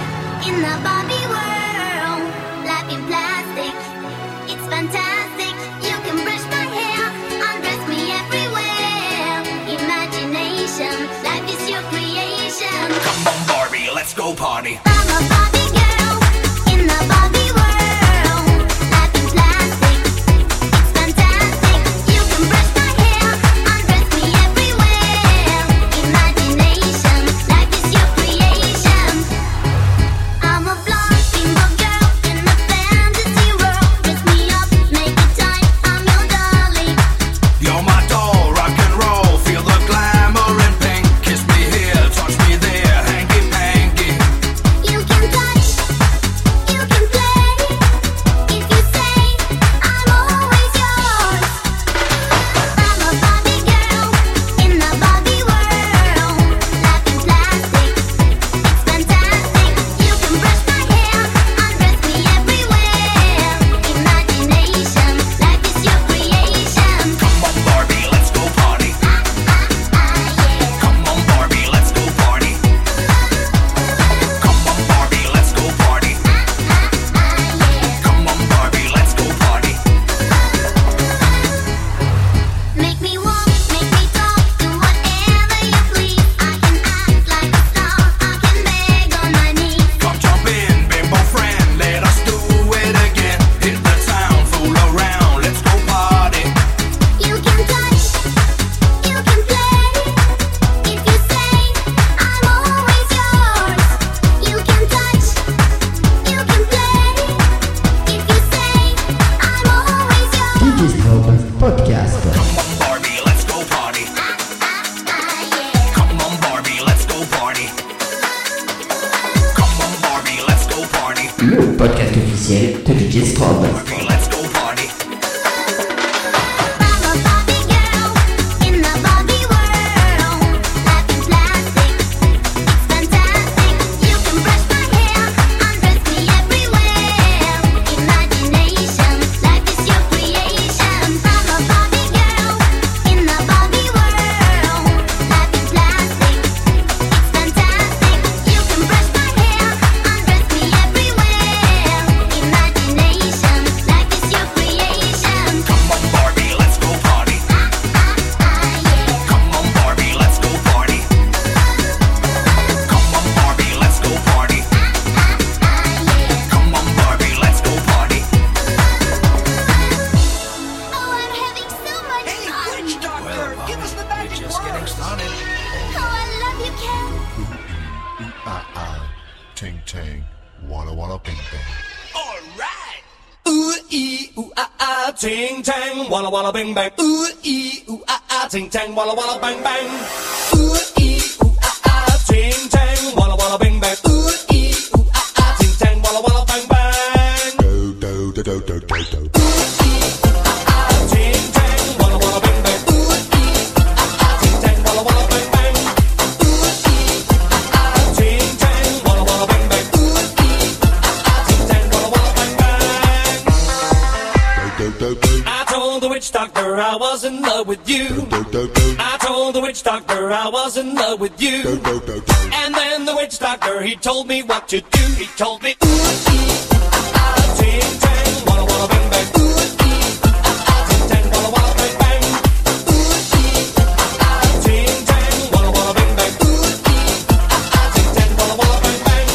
in the Barbie world. Life in plastic, it's fantastic. You can brush my hair, undress me everywhere. Imagination, life is your creation. Come on Barbie, let's go party. I'm a Barbie girl in the Barbie world. You can go. le podcast officiel de D J Strom. Walla walla bang bang, ooh ee ooh ah ah, ting tang, walla walla bang bang, ooh ee ooh ah ah, ting tang, walla walla bang bang, ooh ee ooh ah ah, ting tang, walla walla bang bang. Do do do do do do do. I was in love with you. I told the witch doctor I was in love with you. And then the witch doctor, he told me what to do. He told me, ooh, ee, ah, ting, tang, walla, walla, bang, bang. Ooh, ee, ah, ting, tang, walla, walla, bang, bang. Ooh, ee, ah, ting, tang, walla, walla, bang, bang. Ooh, ee, ah, ting, tang, walla, walla, bang, bang.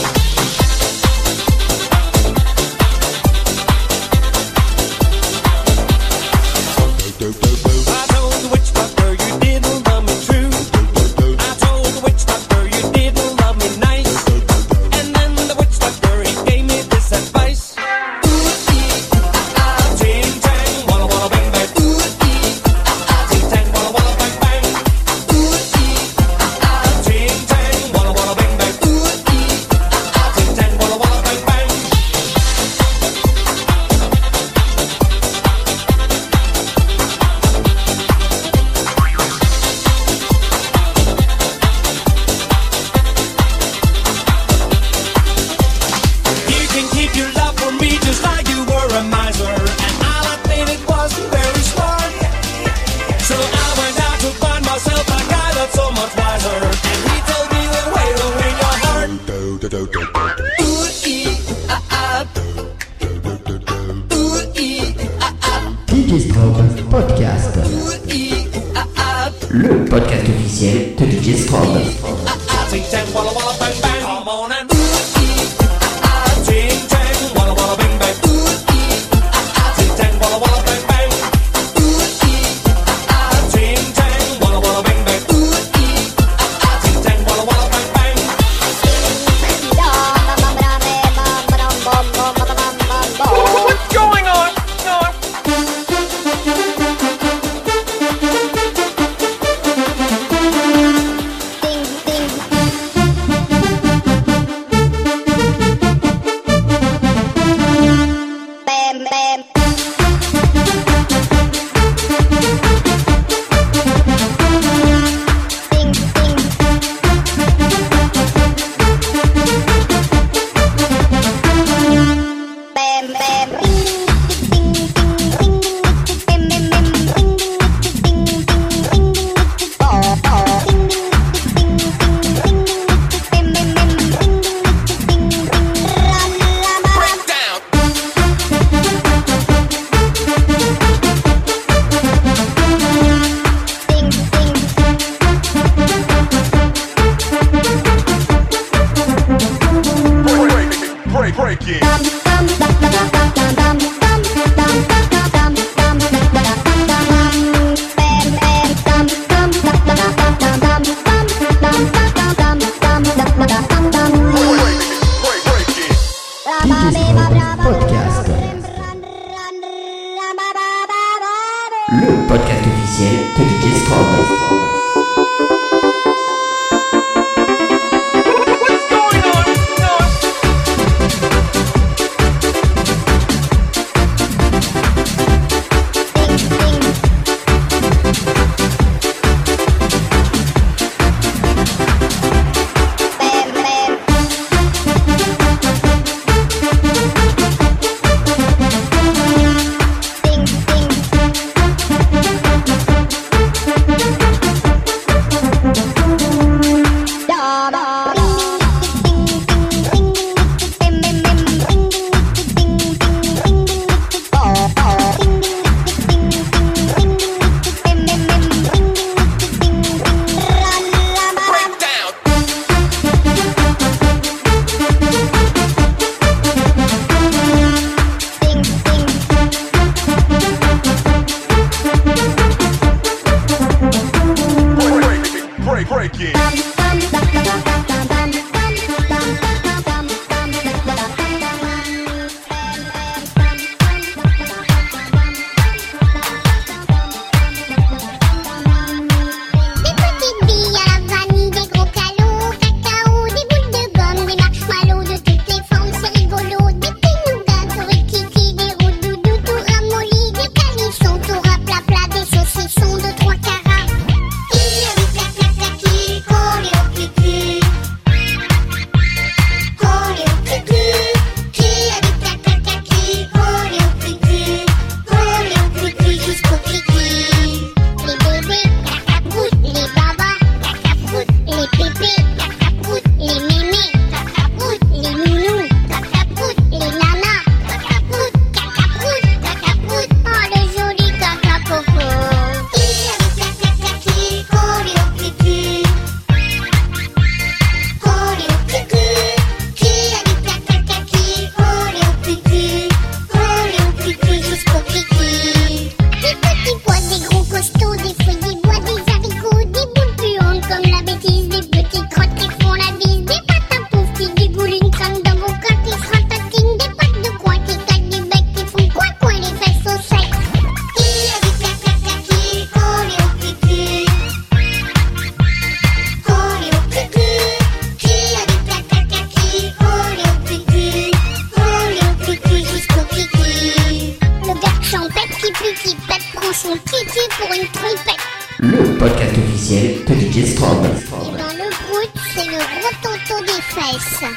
passer pour une trompette. Le podcast officiel de D J Strom. Et ben le brut, c'est le gros tonton des fesses.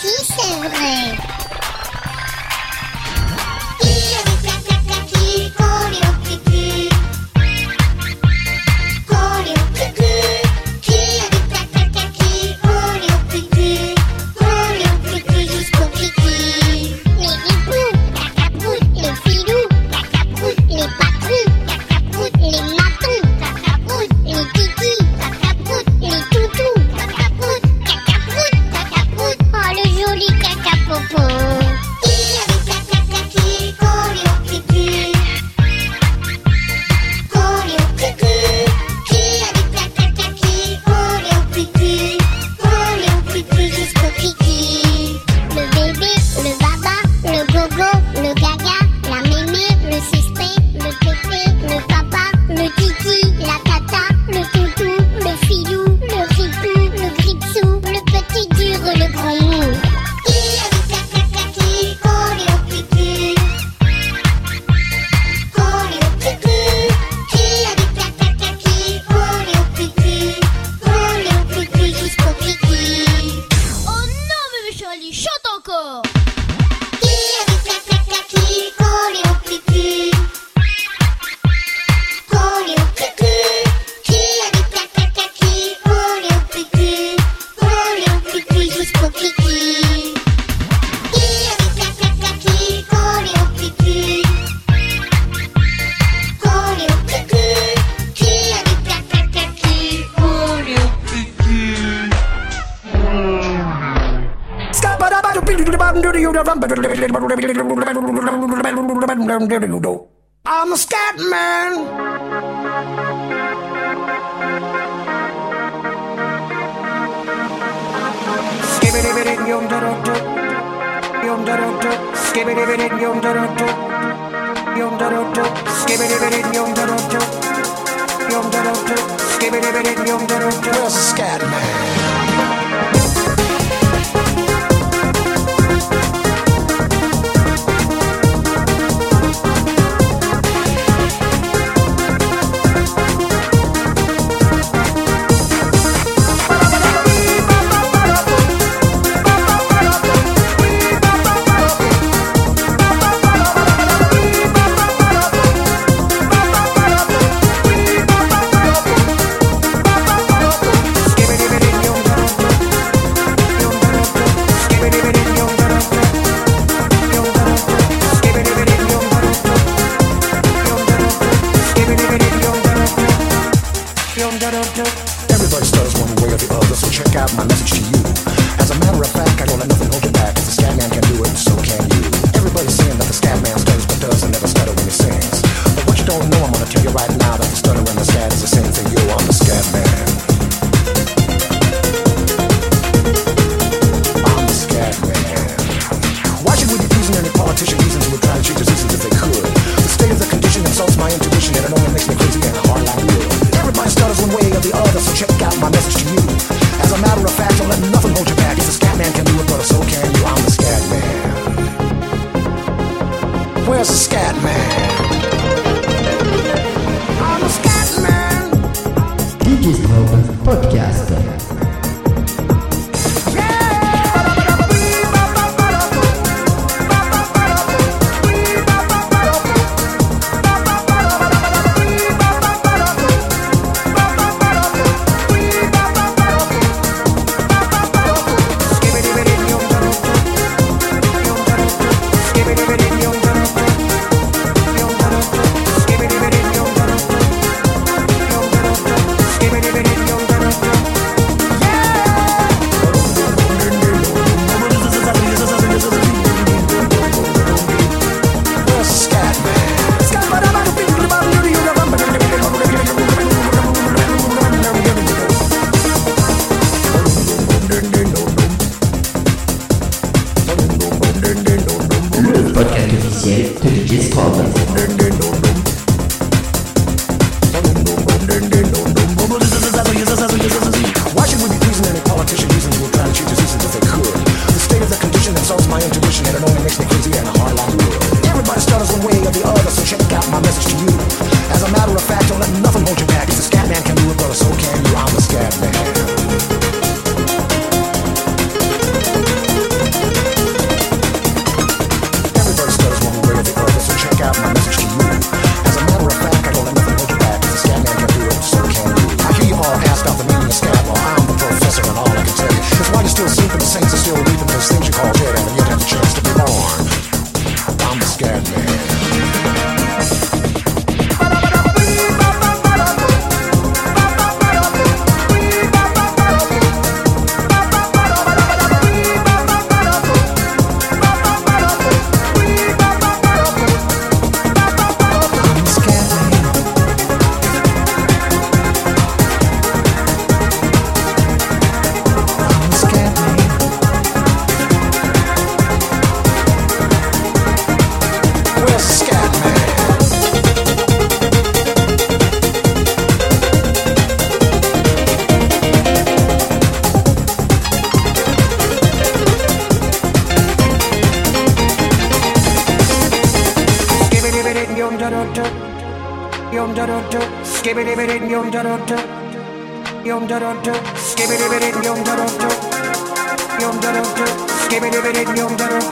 Si c'est vrai. Il avait clac clac clac qui collé au cucu. Collé au cucu. Qui avait clac clac clac qui collé au cucu. Collé au cucu jusqu'au cucu. Les ripoux, cacaproutes, les filous, cacaproutes, les patrus, cacaproutes, les matons, cacaproutes, les titis, cacaproutes, les toutous, cacaproutes, cacaproutes, cacaproutes. Oh le joli cacapopo. I'm a scat man. Skibidi yum da da da, yum da da da. Skibidi yum da da da, yum da da da. Skibidi yum da da da, yum da da da. Skibidi yum da da da. We're a scat man. As a matter believe in those things you call dead and yet have the chance to be born. I'm the scared man.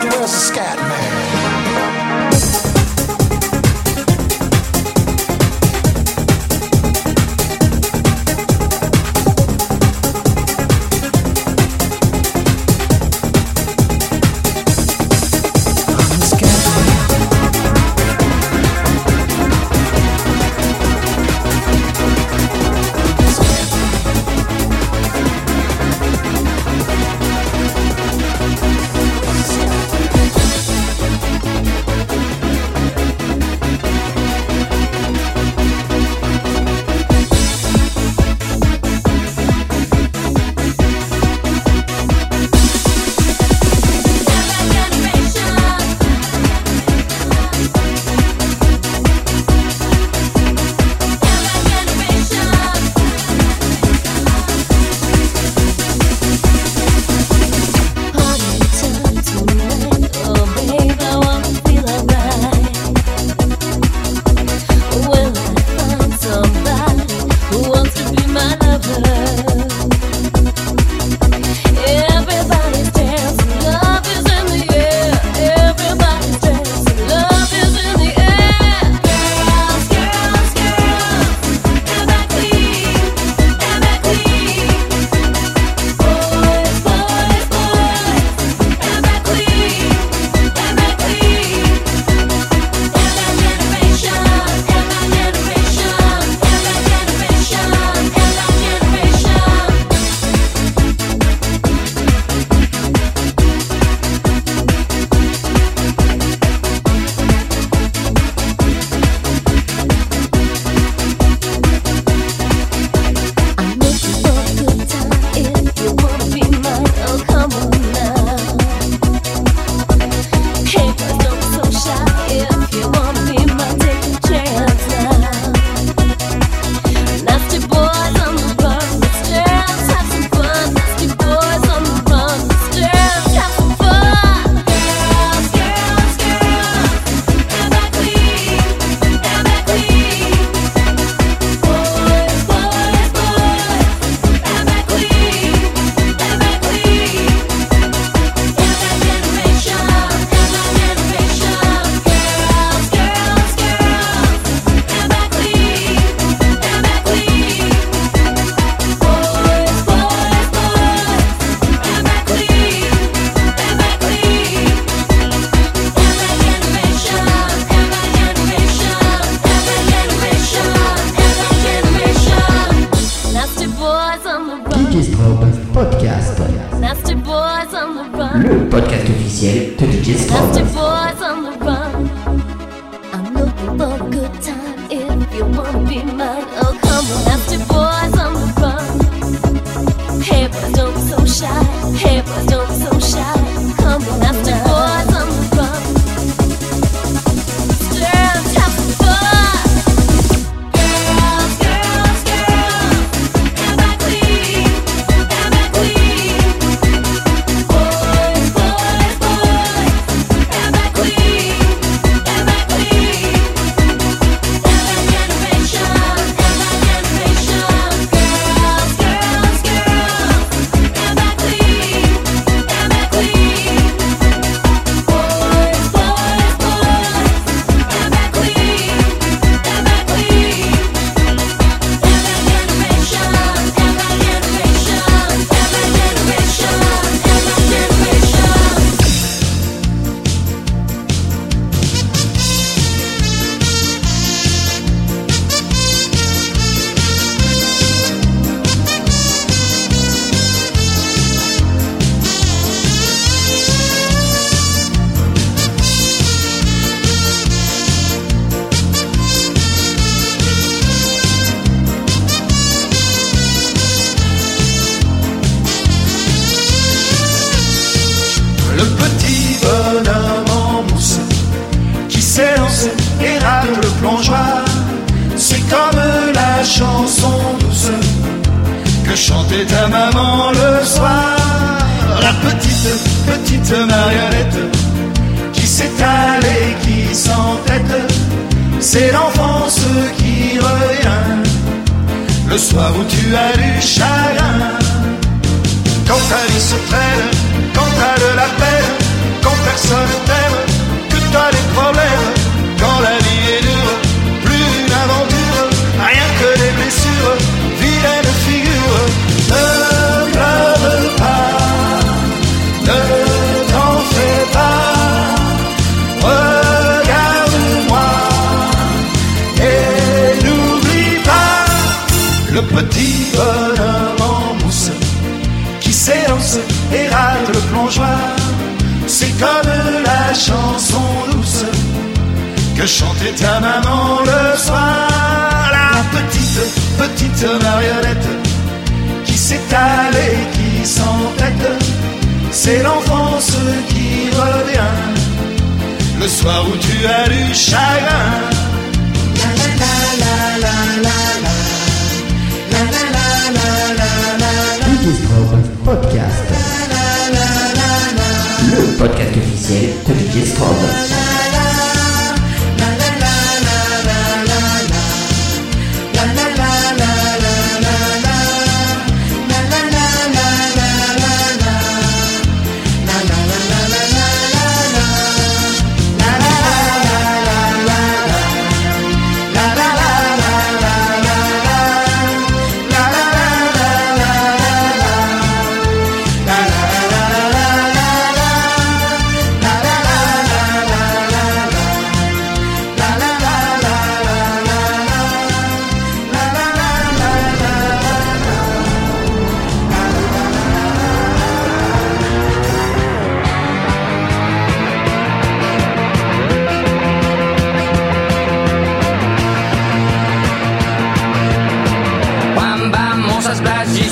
Where's the scat man? plongeoir. C'est comme la chanson douce que chantait ta maman le soir. La petite, petite marionnette qui s'étale et qui s'entête. C'est l'enfance qui revient le soir où tu as du chagrin. Quand ta vie se traîne, quand t'as de la peine, quand personne t'aime, que t'as des problèmes, quand la vie est dure, plus une aventure, rien que des blessures, vilaine figure. Ne pleure pas, ne t'en fais pas, regarde-moi et n'oublie pas le petit bonhomme en mousse qui s'élance et râle le plongeoir. C'est comme la chanson douce que chantait ta maman le soir. La petite, petite marionnette qui s'étale et qui s'entête. C'est l'enfance qui revient le soir où tu as du chagrin. La la la la la la la la la la la la podcast. Le podcast officiel de D J Strom.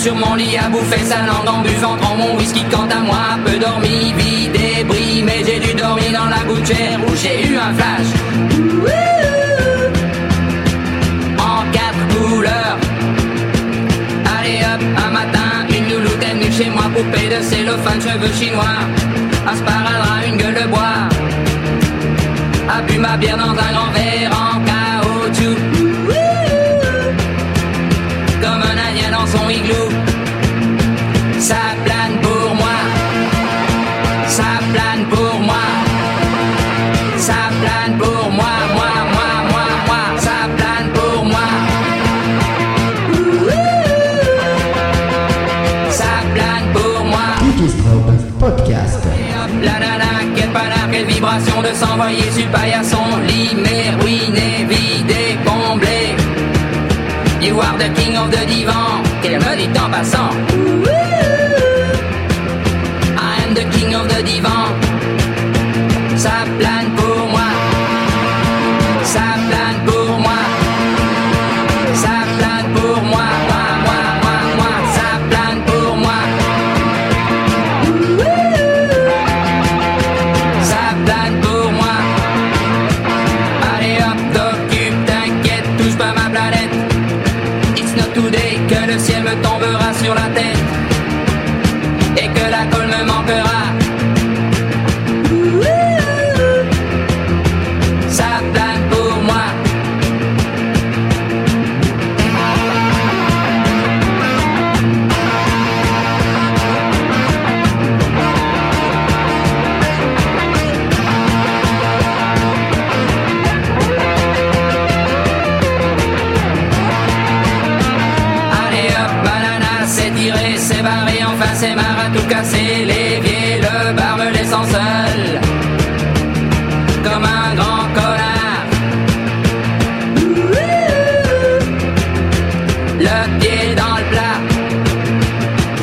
Sur mon lit à bouffer sa langue en buvant, prends mon whisky quant à moi, peu dormi, vie débris, mais j'ai dû dormir dans la gouttière où j'ai eu un flash. Ouh, en quatre couleurs. Allez hop, un matin, une louloute est venue chez moi, poupée de cellophane, cheveux chinois, un sparadrap, une gueule de bois, a bu ma bière dans un grand verre en caoutchouc. Comme un indien dans son igloo, ça plane pour moi, ça plane pour moi, ça plane pour moi, moi, moi, moi, moi, ça plane pour moi, ça plane pour moi. Podcast. La nana, quelle panard, quelle vibration de s'envoyer sur paillasson, limé, ruiné, vidé, comblé. You are the king of the divan, qu'elle me dit en passant. I am the king of the divan. Ça plane pour moi, ça plane pour moi, ça plane pour moi, moi, moi, moi, moi, ça plane pour moi, ça plane pour moi. Allez hop, t'occupe, t'inquiète, touche pas ma planète. Today, que le ciel me tombera sur la tête et que la colle me manquera. Ouh, ça plane pour moi. C'est barré, enfin c'est marre à tout casser. L'évier, le bar me laissant seul comme un grand connard. Le pied dans le plat,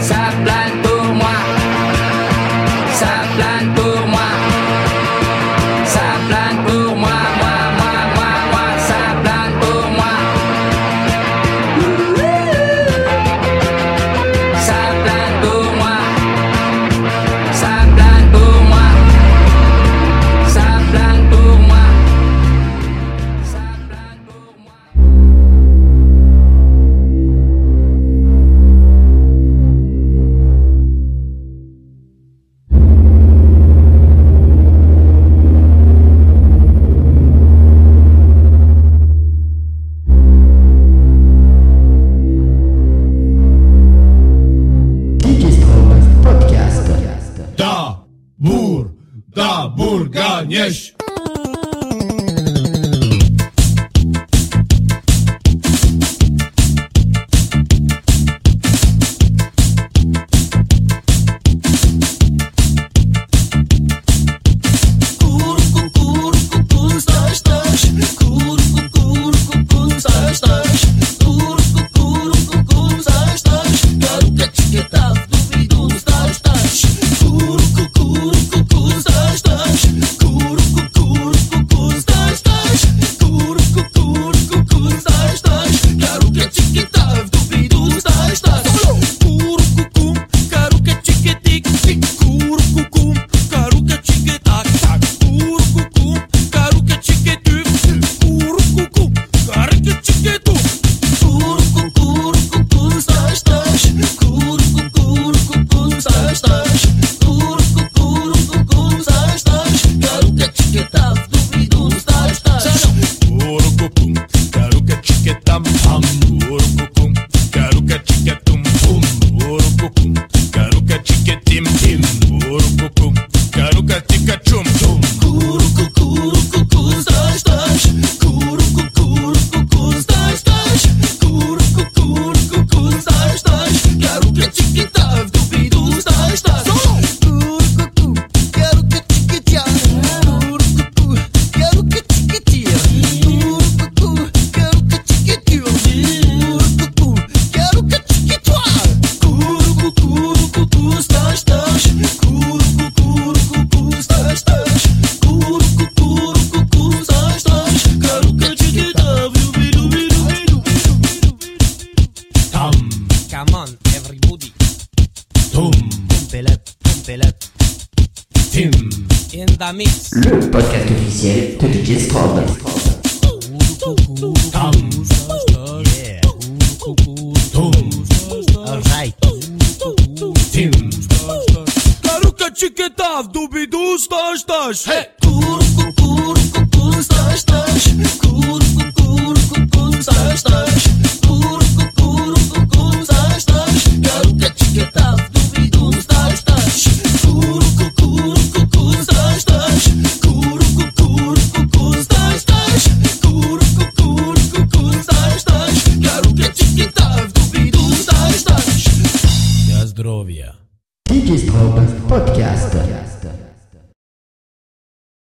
ça plane pour moi, ça plane pour moi, ça plane pour moi, moi, moi, moi, moi, ça plane pour moi. Ça plane pour moi, ça plane pour moi. Burda Bourgagnech. Le podcast officiel de D J Strom. Hey.